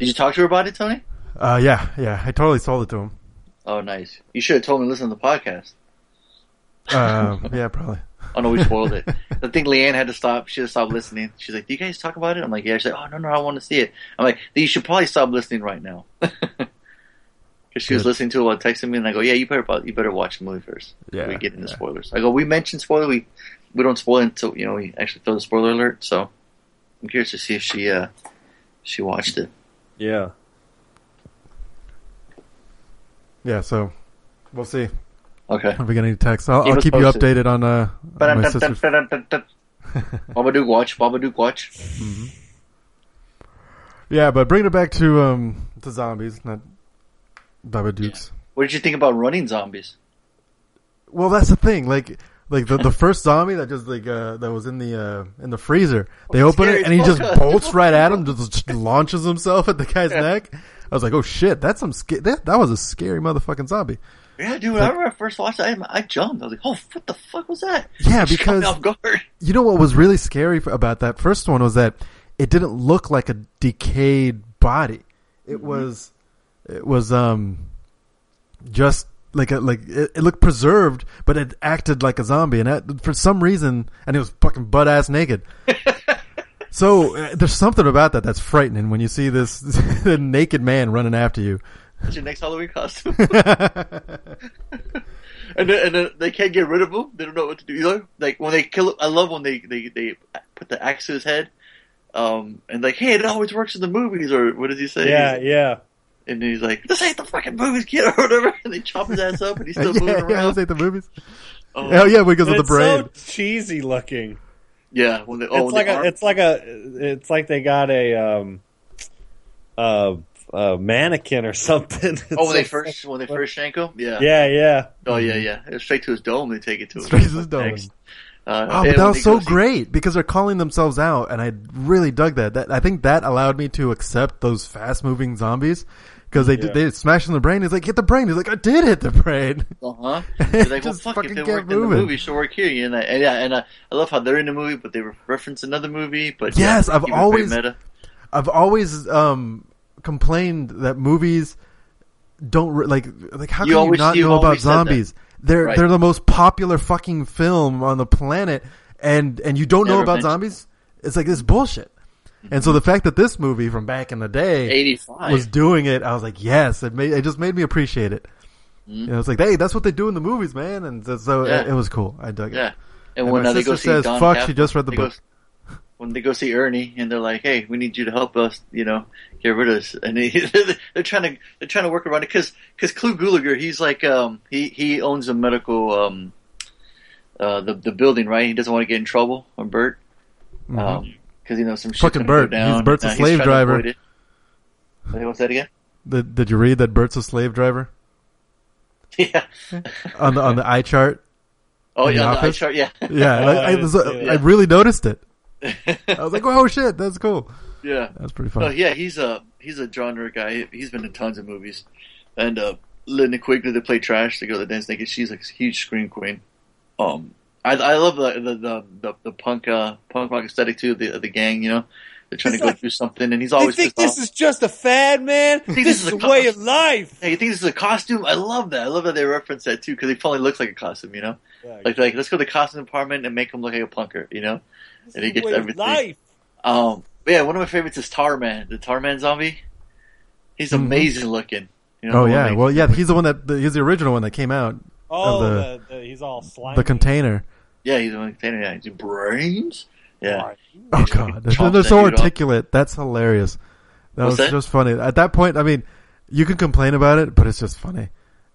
you talk to her about it, Tony? Yeah. I totally sold it to him. Oh, nice. You should have told me to listen to the podcast. Yeah, probably. Oh no, we spoiled it. I think Leanne had to stop. She had to stop listening. She's like, "Do you guys talk about it?" I'm like, "Yeah." She's like, "Oh no, I want to see it." I'm like, "You should probably stop listening right now." Because she was listening to it while texting me, and I go, "Yeah, you better watch the movie first. Yeah, we get into spoilers." I go, "We mentioned spoiler. We don't spoil until we actually throw the spoiler alert." So I'm curious to see if she watched it. Yeah. So we'll see. Okay. If we get any texts, I'll keep posted. You updated on my sister's. Babadook watch. Mm-hmm. Yeah, but bringing it back to zombies, not Babadooks. Yeah. What did you think about running zombies? Well, that's the thing. Like the first zombie that just that was in the freezer. They open it and he just bolts right at him. Just launches himself at the guy's neck. I was like, oh shit, that's that was a scary motherfucking zombie. Yeah, dude. Like, I remember I first watched it. I jumped. I was like, oh, what the fuck was that? Yeah, because off guard. You know what was really scary about that first one was that it didn't look like a decayed body. It was. It was just like it looked preserved, but it acted like a zombie, and for some reason, and it was fucking butt ass naked. So there's something about that that's frightening when you see this naked man running after you. That's your next Halloween costume. And then they can't get rid of him. They don't know what to do either. Like when they kill him, I love when they put the axe to his head, and like, hey, it always works in the movies, or what does he say? Yeah. And he's like, "This ain't the fucking movies, kid," or whatever. And they chop his ass up, and he's still moving around. Yeah, this ain't the movies. Oh yeah, because of the brain. It's so cheesy looking. Yeah, it's like they got a mannequin or something. Oh, when they first shank him, yeah. Oh yeah. It was straight to his dome. They take it to him. Straight to his dome. But that was so great because they're calling themselves out, and I really dug that. I think that allowed me to accept those fast-moving zombies because they smash in the brain. He's like, "Hit the brain!" He's like, "I did hit the brain." They're like, "Well, fuck! If they worked in the movie, should work here." And I love how they're in the movie, but they reference another movie. But yes, I've always complained that movies don't like how can you not know about zombies? They're the most popular fucking film on the planet, and you don't know about zombies? It's like this bullshit. Mm-hmm. And so the fact that this movie from back in the day 85. Was doing it, I was like, yes, it just made me appreciate it. Mm-hmm. You know, it's like, hey, that's what they do in the movies, man. And so it was cool. I dug it. Yeah. And when my sister says, "Fuck," she just read the book. When they go see Ernie and they're like, "Hey, we need you to help us, get rid of us," and they're trying to work around it because Clu Gulager, he's like he owns a medical the building, right? He doesn't want to get in trouble on Bert because some shit's fucking Bert. Go down. Bert's a slave driver. What's that again? Did you read that Bert's a slave driver? Yeah, on the eye chart. Oh yeah, no, sure, yeah. Yeah, I really noticed it. I was like, "Oh shit, that's cool." Yeah, that's pretty fun. Oh, yeah, he's a genre guy. He's been in tons of movies. And Linda Quigley, they play trash. They go to the dance naked. She's like a huge scream queen. I love the punk rock aesthetic too. The gang, you know, they're trying to go through something, and he's always. You think this is just a fad, man? This is a way of life. Hey, you think this is a costume? I love that. I love that they reference that too, because he probably looks like a costume, you know. Right. Like let's go to the costume department and make him look like a punker, you know. This and he gets everything. Life. Yeah, one of my favorites is Tarman, the Tarman zombie. He's amazing looking. You know, he's the one he's the original one that came out. Oh, he's all slimy. The container. Yeah, he's in the container. Yeah, he's in brains. Yeah. Oh god, they're so articulate. That's hilarious. That was just funny. At that point, I mean, you can complain about it, but it's just funny.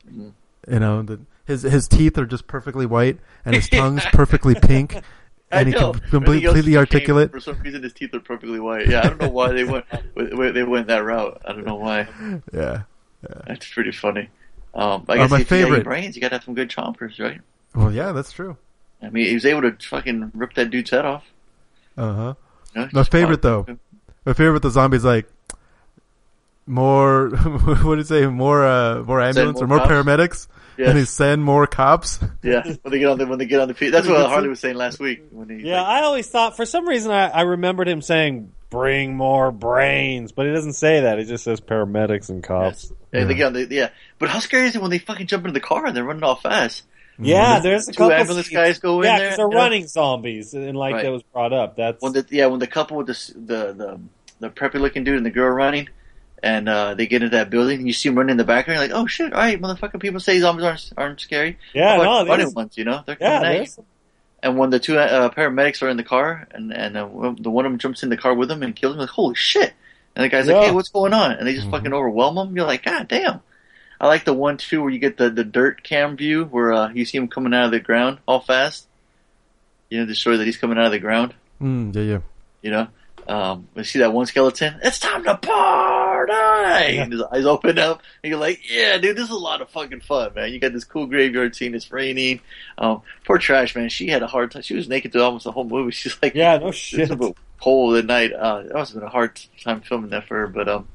Mm-hmm. You know, his teeth are just perfectly white, and his tongue's perfectly pink. And he can completely articulate. For some reason, his teeth are perfectly white. Yeah, I don't know why they went that route. I don't know why. Yeah. That's pretty funny. I guess my favorite. You brains, you gotta have some good chompers, right? Well, yeah, that's true. I mean, he was able to fucking rip that dude's head off. Uh-huh. You know, my favorite, the zombie's like, more, what do you say, more ambulance or more cops? Paramedics? Yes. And they send more cops. Yeah, when they get on the feet. That's what Harley was saying last week. I always thought, for some reason, I remembered him saying, "Bring more brains," but he doesn't say that. He just says paramedics and cops. Yeah. And but how scary is it when they fucking jump into the car and they're running all fast? Yeah, there's a couple of ambulance guys go in there. Yeah, they're running zombies, and like that was brought up. That's when the couple with the preppy looking dude and the girl running. And they get into that building, and you see them running in the background. You're like, "Oh shit! All right, motherfucking people say zombies aren't scary." Yeah, running ones, you know, they're coming at you. And when the two paramedics are in the car, and the one of them jumps in the car with them and kills them, like, "Holy shit!" And the guy's like, "Hey, what's going on?" And they just fucking overwhelm them. You're like, "God damn!" I like the one too where you get the dirt cam view where you see him coming out of the ground all fast. You know, the story that he's coming out of the ground. Yeah. You know. You see that one skeleton? "It's time to party!" And his eyes open up, and you're like, "Yeah, dude, this is a lot of fucking fun, man." You got this cool graveyard scene. It's raining. Poor Trash, man. She had a hard time. She was naked through almost the whole movie. She's like, "Yeah, no shit." It's a bit cold at night. It must have been a hard time filming that for her. But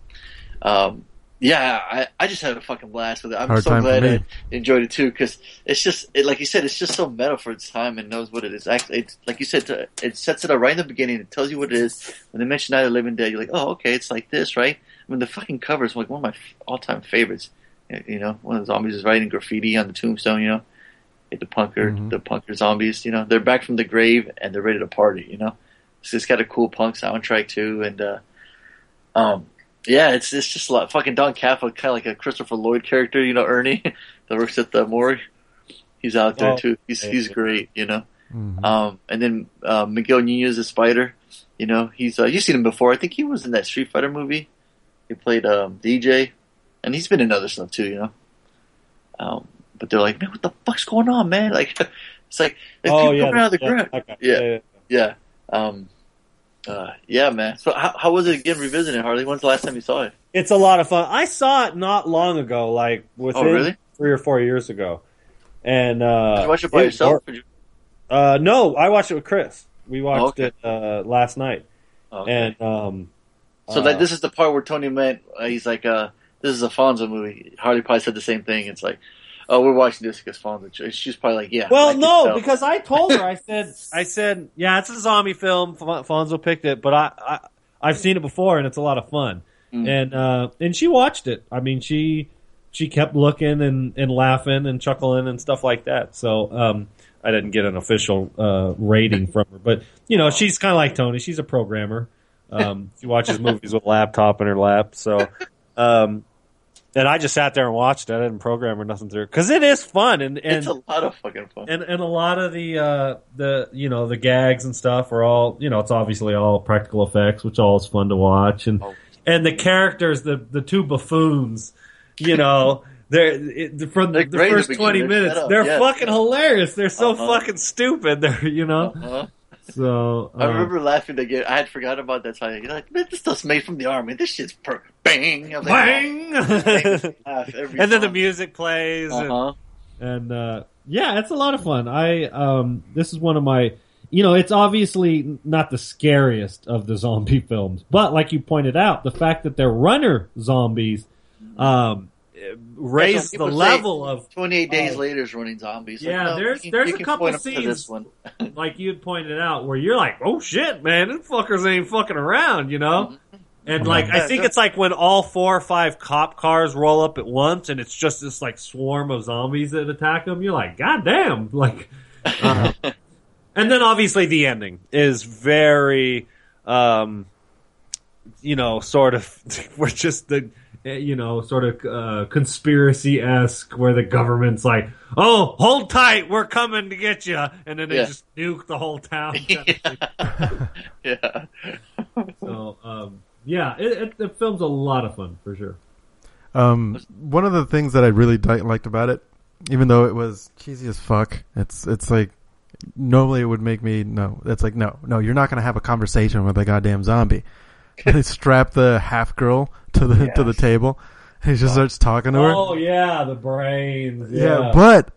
I just had a fucking blast with it. I'm hard so glad I enjoyed it too, because it's just like you said, it's just so meta for its time and knows what it is. Actually, it's, like you said, it sets it up right in the beginning. It tells you what it is. When they mention Night of the Living Dead, you're like, "Oh, okay, it's like this, right?" I mean, the fucking cover is like one of my all-time favorites. You know, one of the zombies is writing graffiti on the tombstone. You know, the punker zombies. You know, they're back from the grave and they're ready to party. You know, so it's got a cool punk soundtrack too, and yeah, it's just a lot. Fucking Don Caffa, kind of like a Christopher Lloyd character, you know, Ernie, that works at the morgue. He's out there too. He's great, you know. Mm-hmm. And then Miguel Nunez, the Spider, you know, he's you've seen him before. I think he was in that Street Fighter movie. He played DJ, and he's been in other stuff too, you know. But they're like, "Man, what the fuck's going on, man?" Like, it's like people coming out of the ground. Okay. Yeah. Yeah, man. So how was it again revisiting it, Harley? When's the last time you saw it? It's a lot of fun. I saw it not long ago, like within 3 or 4 years ago. And did you watch it by yourself? No, I watched it with Chris. We watched it last night. Okay. And so this is the part where Tony meant he's like, "This is a Fonzo movie." Harley probably said the same thing. It's like, "Oh, we're watching this because Fonz." She's probably like, "Yeah." Well, no, because I told her. I said, "Yeah, it's a zombie film. Fonzo picked it, but I've seen it before, and it's a lot of fun." Mm-hmm. And she watched it. I mean, she kept looking and laughing and chuckling and stuff like that. So I didn't get an official rating from her, but you know, she's kind of like Tony. She's a programmer. She watches movies with a laptop in her lap. So. And I just sat there and watched it. I didn't program or nothing through it because it is fun and it's a lot of fucking fun. And a lot of the you know the gags and stuff are all you know it's obviously all practical effects, which all is fun to watch. And the characters, the two buffoons, you know, they're the first 20 minutes, they're fucking hilarious. They're so fucking stupid. They're you know. Uh-huh. So I remember laughing again. I had forgot about that time. You're like, "Man, this stuff's made from the army. This shit's perfect." Bang! Like, bang! And then the music plays, And yeah, it's a lot of fun. This is one of my, you know, it's obviously not the scariest of the zombie films, but like you pointed out, the fact that they're runner zombies raise the level of 28 Days Later's running zombies. Yeah, like, no, there's a couple scenes like you had pointed out where you're like, oh shit, man, these fuckers ain't fucking around, you know. Mm-hmm. And like, I think it's like when all 4 or 5 cop cars roll up at once, and it's just this like swarm of zombies that attack them. You're like, goddamn! Like, and then obviously the ending is very, you know, sort of, we're just the, you know, sort of conspiracy-esque, where the government's like, oh, hold tight, we're coming to get you, and then they just nuke the whole town. Yeah. So. Yeah, it film's a lot of fun, for sure. One of the things that I really liked about it, even though it was cheesy as fuck, it's like, normally it would make me, no, you're not going to have a conversation with a goddamn zombie. They strap the half-girl to the table, and he just starts talking to her. Oh, yeah, the brains. Yeah, but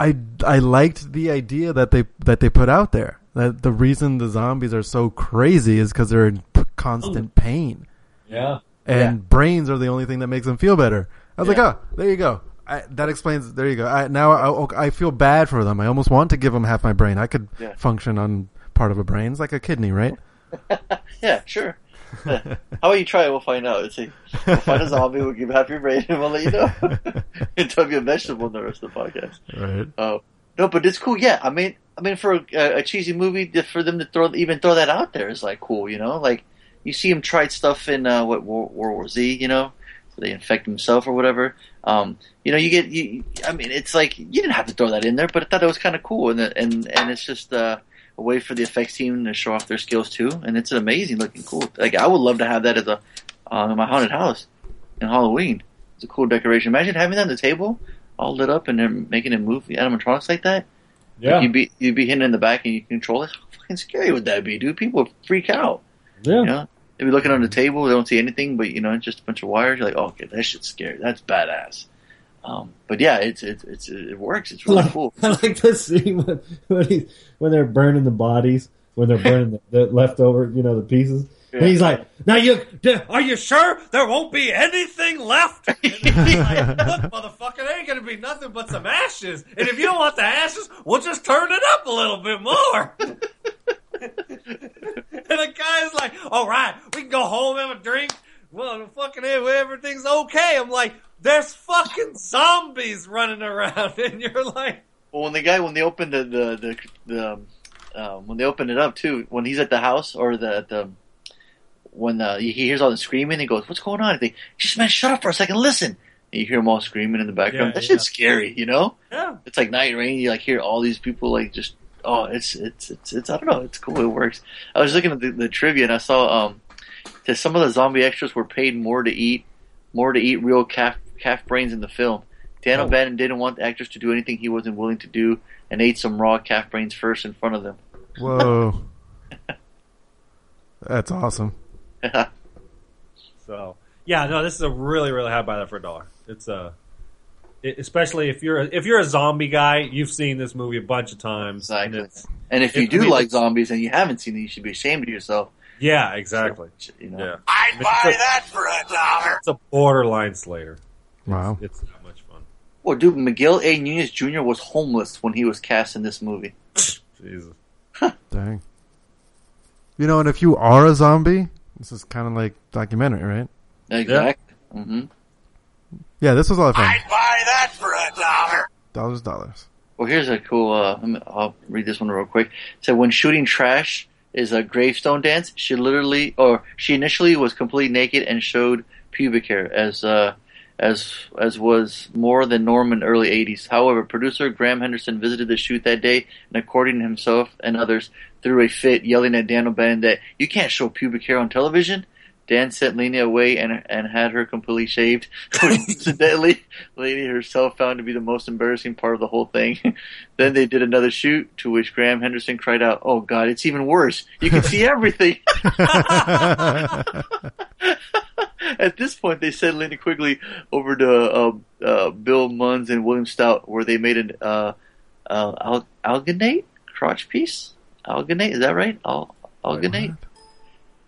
I liked the idea that they put out there. That the reason the zombies are so crazy is because they're in constant pain. Yeah. And brains are the only thing that makes them feel better. I was like, oh, there you go. That explains, there you go. Now I feel bad for them. I almost want to give them half my brain. I could function on part of a brain. It's like a kidney, right? Yeah, sure. How about you try it? We'll find out. Let's see. We'll find a zombie, we'll give half your brain, and we'll let you know. It'll be a vegetable in the rest of the podcast. Right. Oh. No, but it's cool. Yeah, I mean, for a cheesy movie, for them to throw that out there is like cool, you know. Like you see them try stuff in World War Z, you know, so they infect themselves or whatever. You know, I mean, it's like you didn't have to throw that in there, but I thought that was kind of cool, and it's just a way for the effects team to show off their skills too, and it's an amazing looking cool. Like I would love to have that as a in my haunted house in Halloween. It's a cool decoration. Imagine having that on the table, all lit up, and they're making a movie animatronics like that. Yeah, you'd be hitting in the back and you control it. How fucking scary would that be, dude? People would freak out. Yeah, you know? They'd be looking on the table, they don't see anything, but you know, just a bunch of wires. You're like, oh, okay, that shit's scary. That's badass. But yeah, it works. It's really cool. I like the scene when they're burning the bodies, when they're burning the leftover, you know, the pieces. Yeah. And he's like, now are you sure there won't be anything left? And he's like, look, motherfucker, there ain't going to be nothing but some ashes. And if you don't want the ashes, we'll just turn it up a little bit more. And the guy's like, all right, we can go home, have a drink. Well, fucking everything's okay. I'm like, there's fucking zombies running around. And you're like. Well, when they opened when they opened it up too, when he's at the house or when he hears all the screaming, he goes, what's going on? And they just, man, shut up for a second, listen. And you hear them all screaming in the background. That shit's scary, you know? Yeah. It's like night rain. You like hear all these people like just, it's I don't know. It's cool. It works. I was looking at the trivia and I saw that some of the zombie extras were paid more to eat real calf brains in the film. Dan O'Bannon didn't want the actors to do anything he wasn't willing to do and ate some raw calf brains first in front of them. Whoa. That's awesome. So yeah, no, this is a really, really high buy that for $1. It's especially if you're a zombie guy, you've seen this movie a bunch of times. Exactly. And if you do like zombies and you haven't seen it, you should be ashamed of yourself. Yeah, exactly. So, you know. Yeah. I'd buy that for $1. It's a borderline Slayer. Wow, it's that much fun. Well, dude, Miguel A. Nunez Jr. was homeless when he was cast in this movie. Jesus, dang. You know, and if you are a zombie. This is kind of like documentary, right? Exactly. Yeah. Mm-hmm. Yeah, this was a lot of fun. I'd buy that for $1. Dollars. Well, here's a cool. I'll read this one real quick. It said, when shooting trash is a gravestone dance, she initially was completely naked and showed pubic hair, as was more than norm in the early 80s. However, producer Graham Henderson visited the shoot that day, and according to himself and others, threw a fit, yelling at Dan O'Bannon that, you can't show pubic hair on television. Dan sent Lena away and had her completely shaved, which incidentally, Lena herself found to be the most embarrassing part of the whole thing. Then they did another shoot, to which Graham Henderson cried out, oh God, it's even worse. You can see everything. At this point, they sent Linda Quigley over to Bill Munns and William Stout, where they made an alginate crotch piece. Alginate, is that right? Alginate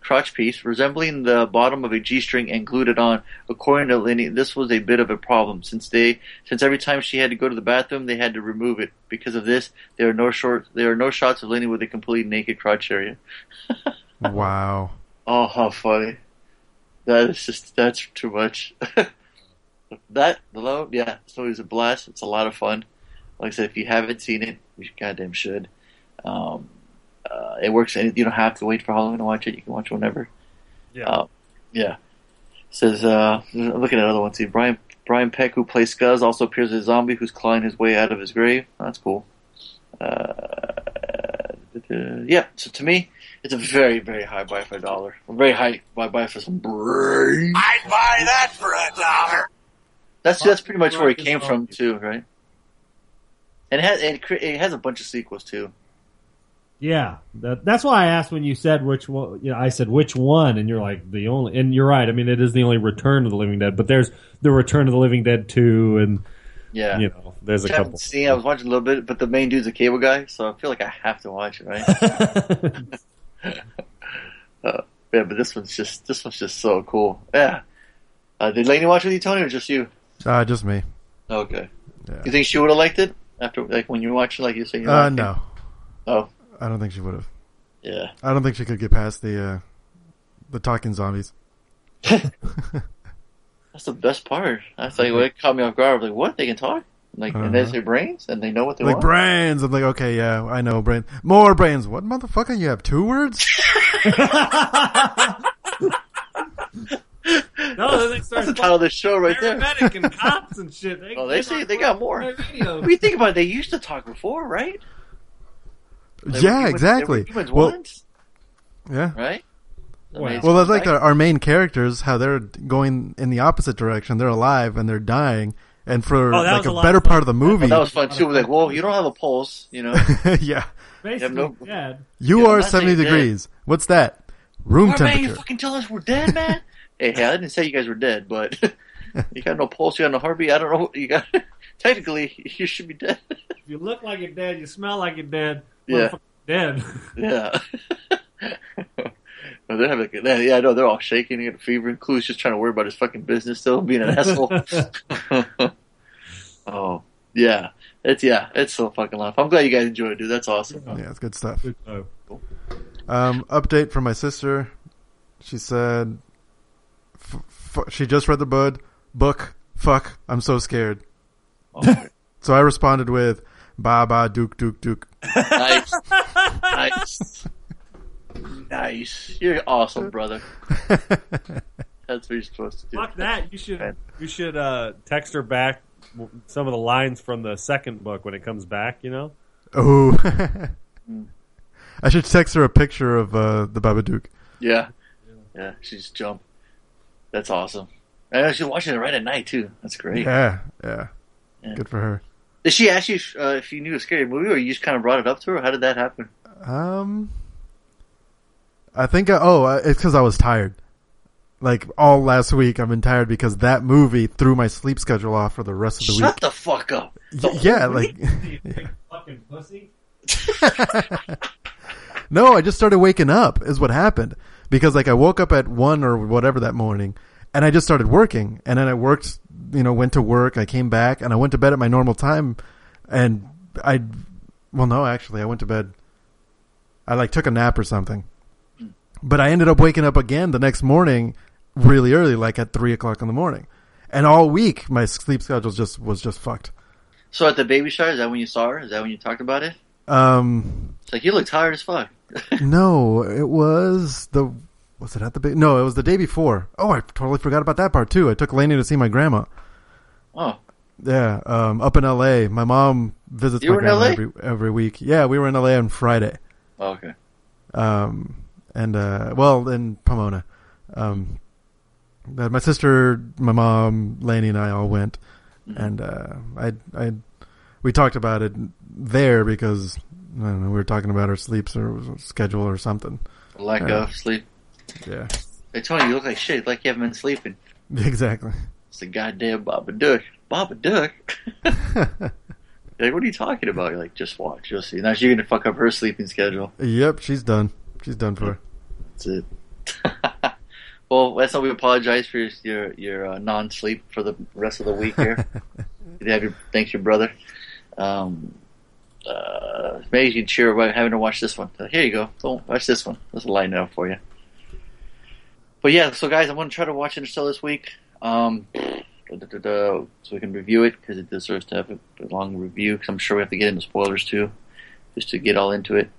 crotch piece resembling the bottom of a G-string and glued it on. According to Lenny, this was a bit of a problem since every time she had to go to the bathroom, they had to remove it. Because of this, there are no shots of Lenny with a completely naked crotch area. Wow! Oh, how funny! That's too much. That alone, yeah, it's always a blast. It's a lot of fun. Like I said, if you haven't seen it, you goddamn should. It works. You don't have to wait for Halloween to watch it. You can watch it whenever. Yeah. Yeah. Says, I'm looking at another one. See, Brian Peck, who plays Scuzz, also appears as a zombie who's clawing his way out of his grave. That's cool. Yeah. So to me, it's a very, very high buy for $1. A very high buy for some brain. I'd buy that for $1. That's pretty much where it came from too, right? And it has a bunch of sequels too. Yeah, that's why I asked when you said which one. You know, I said which one, and you're like the only. And you're right. I mean, it is the only Return of the Living Dead, but there's the Return of the Living Dead 2, and yeah, you know, there's a couple. I was watching a little bit, but the main dude's a cable guy, so I feel like I have to watch it, right? Yeah, but this one's just so cool. Yeah, did Lainey watch with you, Tony, or just you? Just me. Okay. Yeah. You think she would have liked it after, like, when you watch it, like you say? No. Oh. I don't think she would have. Yeah. I don't think she could get past the talking zombies. That's the best part. That's like it caught me off guard. I was like, what? They can talk? Like, and they say brains? And they know what they want? Like, brains! I'm like, okay, yeah, I know, brains. More brains! What, motherfucker? You have 2 words? No, that's the title of the show right there. Paramedic and cops and shit. They say they got more. What do you think about it? They used to talk before, right? They exactly. They were humans once. Yeah. Right? Well, that's like our main characters, how they're going in the opposite direction. They're alive and they're dying. And for like a better part of the movie. That was fun too. We're like, well, you don't have a pulse, you know? Yeah. Basically, you are 70 degrees. Dead. What's that? Room temperature. Man, you fucking tell us we're dead, man? hey, I didn't say you guys were dead, but you got no pulse, you got no heartbeat. I don't know. Technically, you should be dead. You look like you're dead. You smell like you're dead. Yeah. Dead. Yeah. No, they're having I know they're all shaking. They got a fever. Clue's just trying to worry about his fucking business still, being an asshole. Oh yeah, it's so fucking life. I'm glad you guys enjoyed it, dude. That's awesome. Yeah, it's good stuff. Cool. Update from my sister. She said she just read the book. Fuck, I'm so scared. Oh. So I responded with. Baba Duke. Nice. Nice. You're awesome, brother. That's what you're supposed to do. Fuck that. You should text her back some of the lines from the second book when it comes back, you know? Oh. I should text her a picture of the Baba Duke. Yeah. Yeah, she just jumped. That's awesome. And she's watching it right at night, too. That's great. Yeah. Good for her. Did she ask you if you knew a scary movie, or you just kind of brought it up to her? How did that happen? I think it's because I was tired. Like all last week, I've been tired because that movie threw my sleep schedule off for the rest of the week. Shut the fuck up! You fucking pussy. No, I just started waking up. Is what happened because like I woke up at 1 or whatever that morning. And I just started working, and then I worked, you know, went to work, I came back, and I went to bed at my normal time, and I went to bed, I like took a nap or something, but I ended up waking up again the next morning really early, like at 3:00 in the morning, and all week my sleep schedule was just fucked. So at the baby shower, is that when you saw her? Is that when you talked about it? It's like, you look tired as fuck. No, it was the... Was it at the big? No, it was the day before. Oh, I totally forgot about that part too. I took Lainey to see my grandma. Oh, yeah, up in L.A. My mom visits my grandma every week. Yeah, we were in L.A. on Friday. Oh, okay. In Pomona, my sister, my mom, Lainey, and I all went, and we talked about it there because I don't know, we were talking about our sleep schedule or something. Lack of sleep. Yeah. They tell you look like shit, like you haven't been sleeping. Exactly. It's the goddamn Babadook. Babadook? Like, what are you talking about? You're like, just watch, you'll see. Now she's going to fuck up her sleeping schedule. Yep, she's done. She's done for her. That's it. Well, that's how we apologize for your non-sleep for the rest of the week here. Thanks, your brother. Maybe you can cheer about having to watch this one. Here you go. Don't watch this one. This will lighten it up for you. But yeah, so guys, I'm going to try to watch Interstellar this week, so we can review it, because it deserves to have a long review, because I'm sure we have to get into spoilers too, just to get all into it.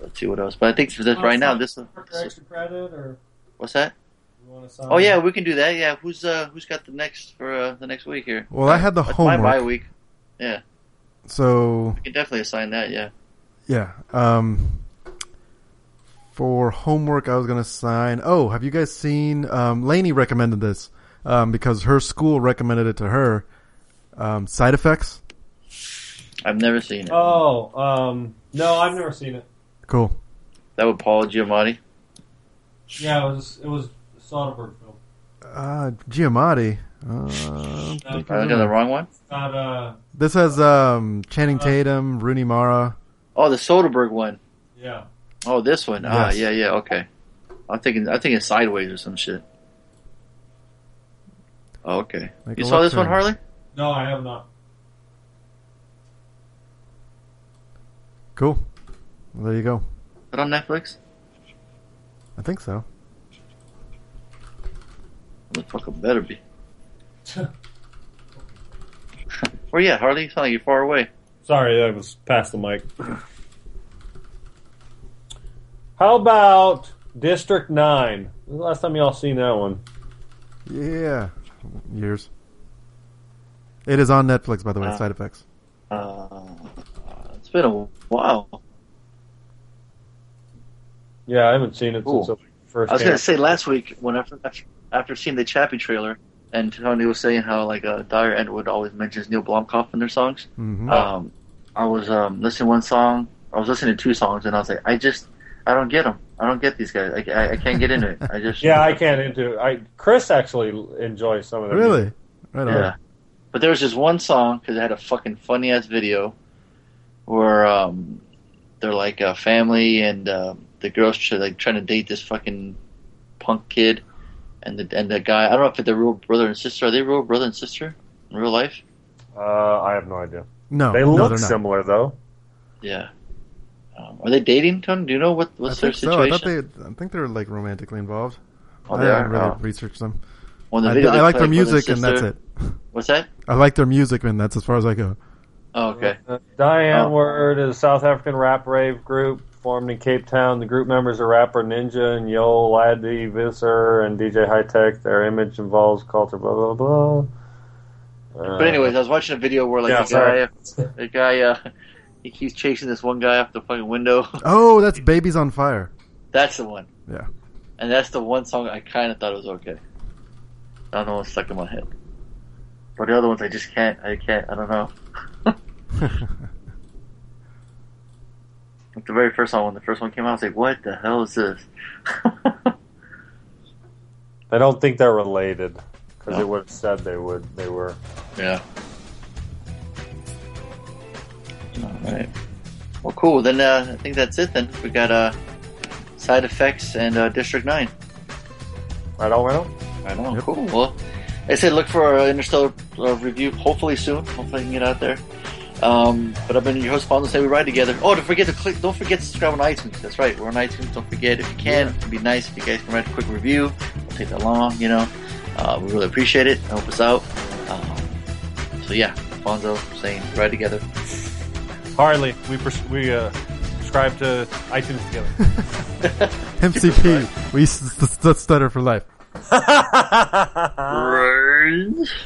Let's see what else. But I think for this right now, this extra credit, or what's that? Oh yeah, we can do that. Yeah, who's got the next for the next week here? Well, I had the homework. My bye week. Yeah. So we can definitely assign that. Yeah. Yeah. For homework, I was gonna assign. Oh, have you guys seen? Lainey recommended this because her school recommended it to her. Side Effects. I've never seen it. Oh, no, I've never seen it. Cool. That with Paul Giamatti. Yeah, it was. Soderbergh film. Giamatti. I got the wrong one. Not, this has Channing Tatum, Rooney Mara. Oh, the Soderbergh one. Yeah. Oh, this one. Yes. Ah, yeah. Okay. I'm thinking Sideways or some shit. Oh, okay. Like you saw this one, Harley? No, I have not. Cool. Well, there you go. Is it on Netflix? I think so. The fuck it better be. Where you at, Harley? You sound like you're far away. Sorry, I was past the mic. How about District 9? When's the last time y'all seen that one? Yeah. Years. It is on Netflix, by the way, Side Effects. It's been a while. Yeah, I haven't seen it since the first time. I was going to say last week, after seeing the Chappie trailer, and Tony was saying how like Dyer Edward always mentions Neil Blomkamp in their songs, mm-hmm. I was listening to one song. I was listening to two songs, and I was like, I don't get them. I don't get these guys. I can't get into it. I can't into it. Chris actually enjoys some of them. Really? Right on. Yeah. But there was just one song because it had a fucking funny ass video where they're like a family, and the girl's like trying to date this fucking punk kid. And the guy, I don't know if they're real brother and sister. Are they real brother and sister in real life? I have no idea. No, they look similar though. Yeah. Are they dating, Tony? Do you know what's their situation? So. I think they're like romantically involved. Oh, I haven't really researched them. Well, I like their music and that's it. What's that? I like their music and that's as far as I go. Oh, okay. Diane Word is a South African rap rave group. Formed in Cape Town, the group members are rapper Ninja and Yo Laddie Visser and DJ High Tech. Their image involves culture, blah blah blah. But anyways, I was watching a video where like a guy he keeps chasing this one guy off the fucking window. Oh, that's Babies on Fire. That's the one. Yeah, and that's the one song I kind of thought it was okay. I don't know what stuck in my head, but the other ones I just can't. I don't know. The very first song, when the first one came out, I was like, what the hell is this? I don't think they're related, because it would have said they were. Yeah. Alright. Well, cool. Then I think that's it, then. We got Side Effects and District 9. Right on. Yep. Cool. Well, I said look for our Interstellar review, hopefully soon. Hopefully I can get out there. But I've been your host, Paul, and say we ride together. Oh, don't forget to subscribe on iTunes. That's right, we're on iTunes. Don't forget, if you can, it'd be nice if you guys can write a quick review. Don't take that long, we really appreciate it. Help us out. So yeah, Fonzo saying ride together. Harley, we subscribe to iTunes together. MCP, we stutter for life. Right.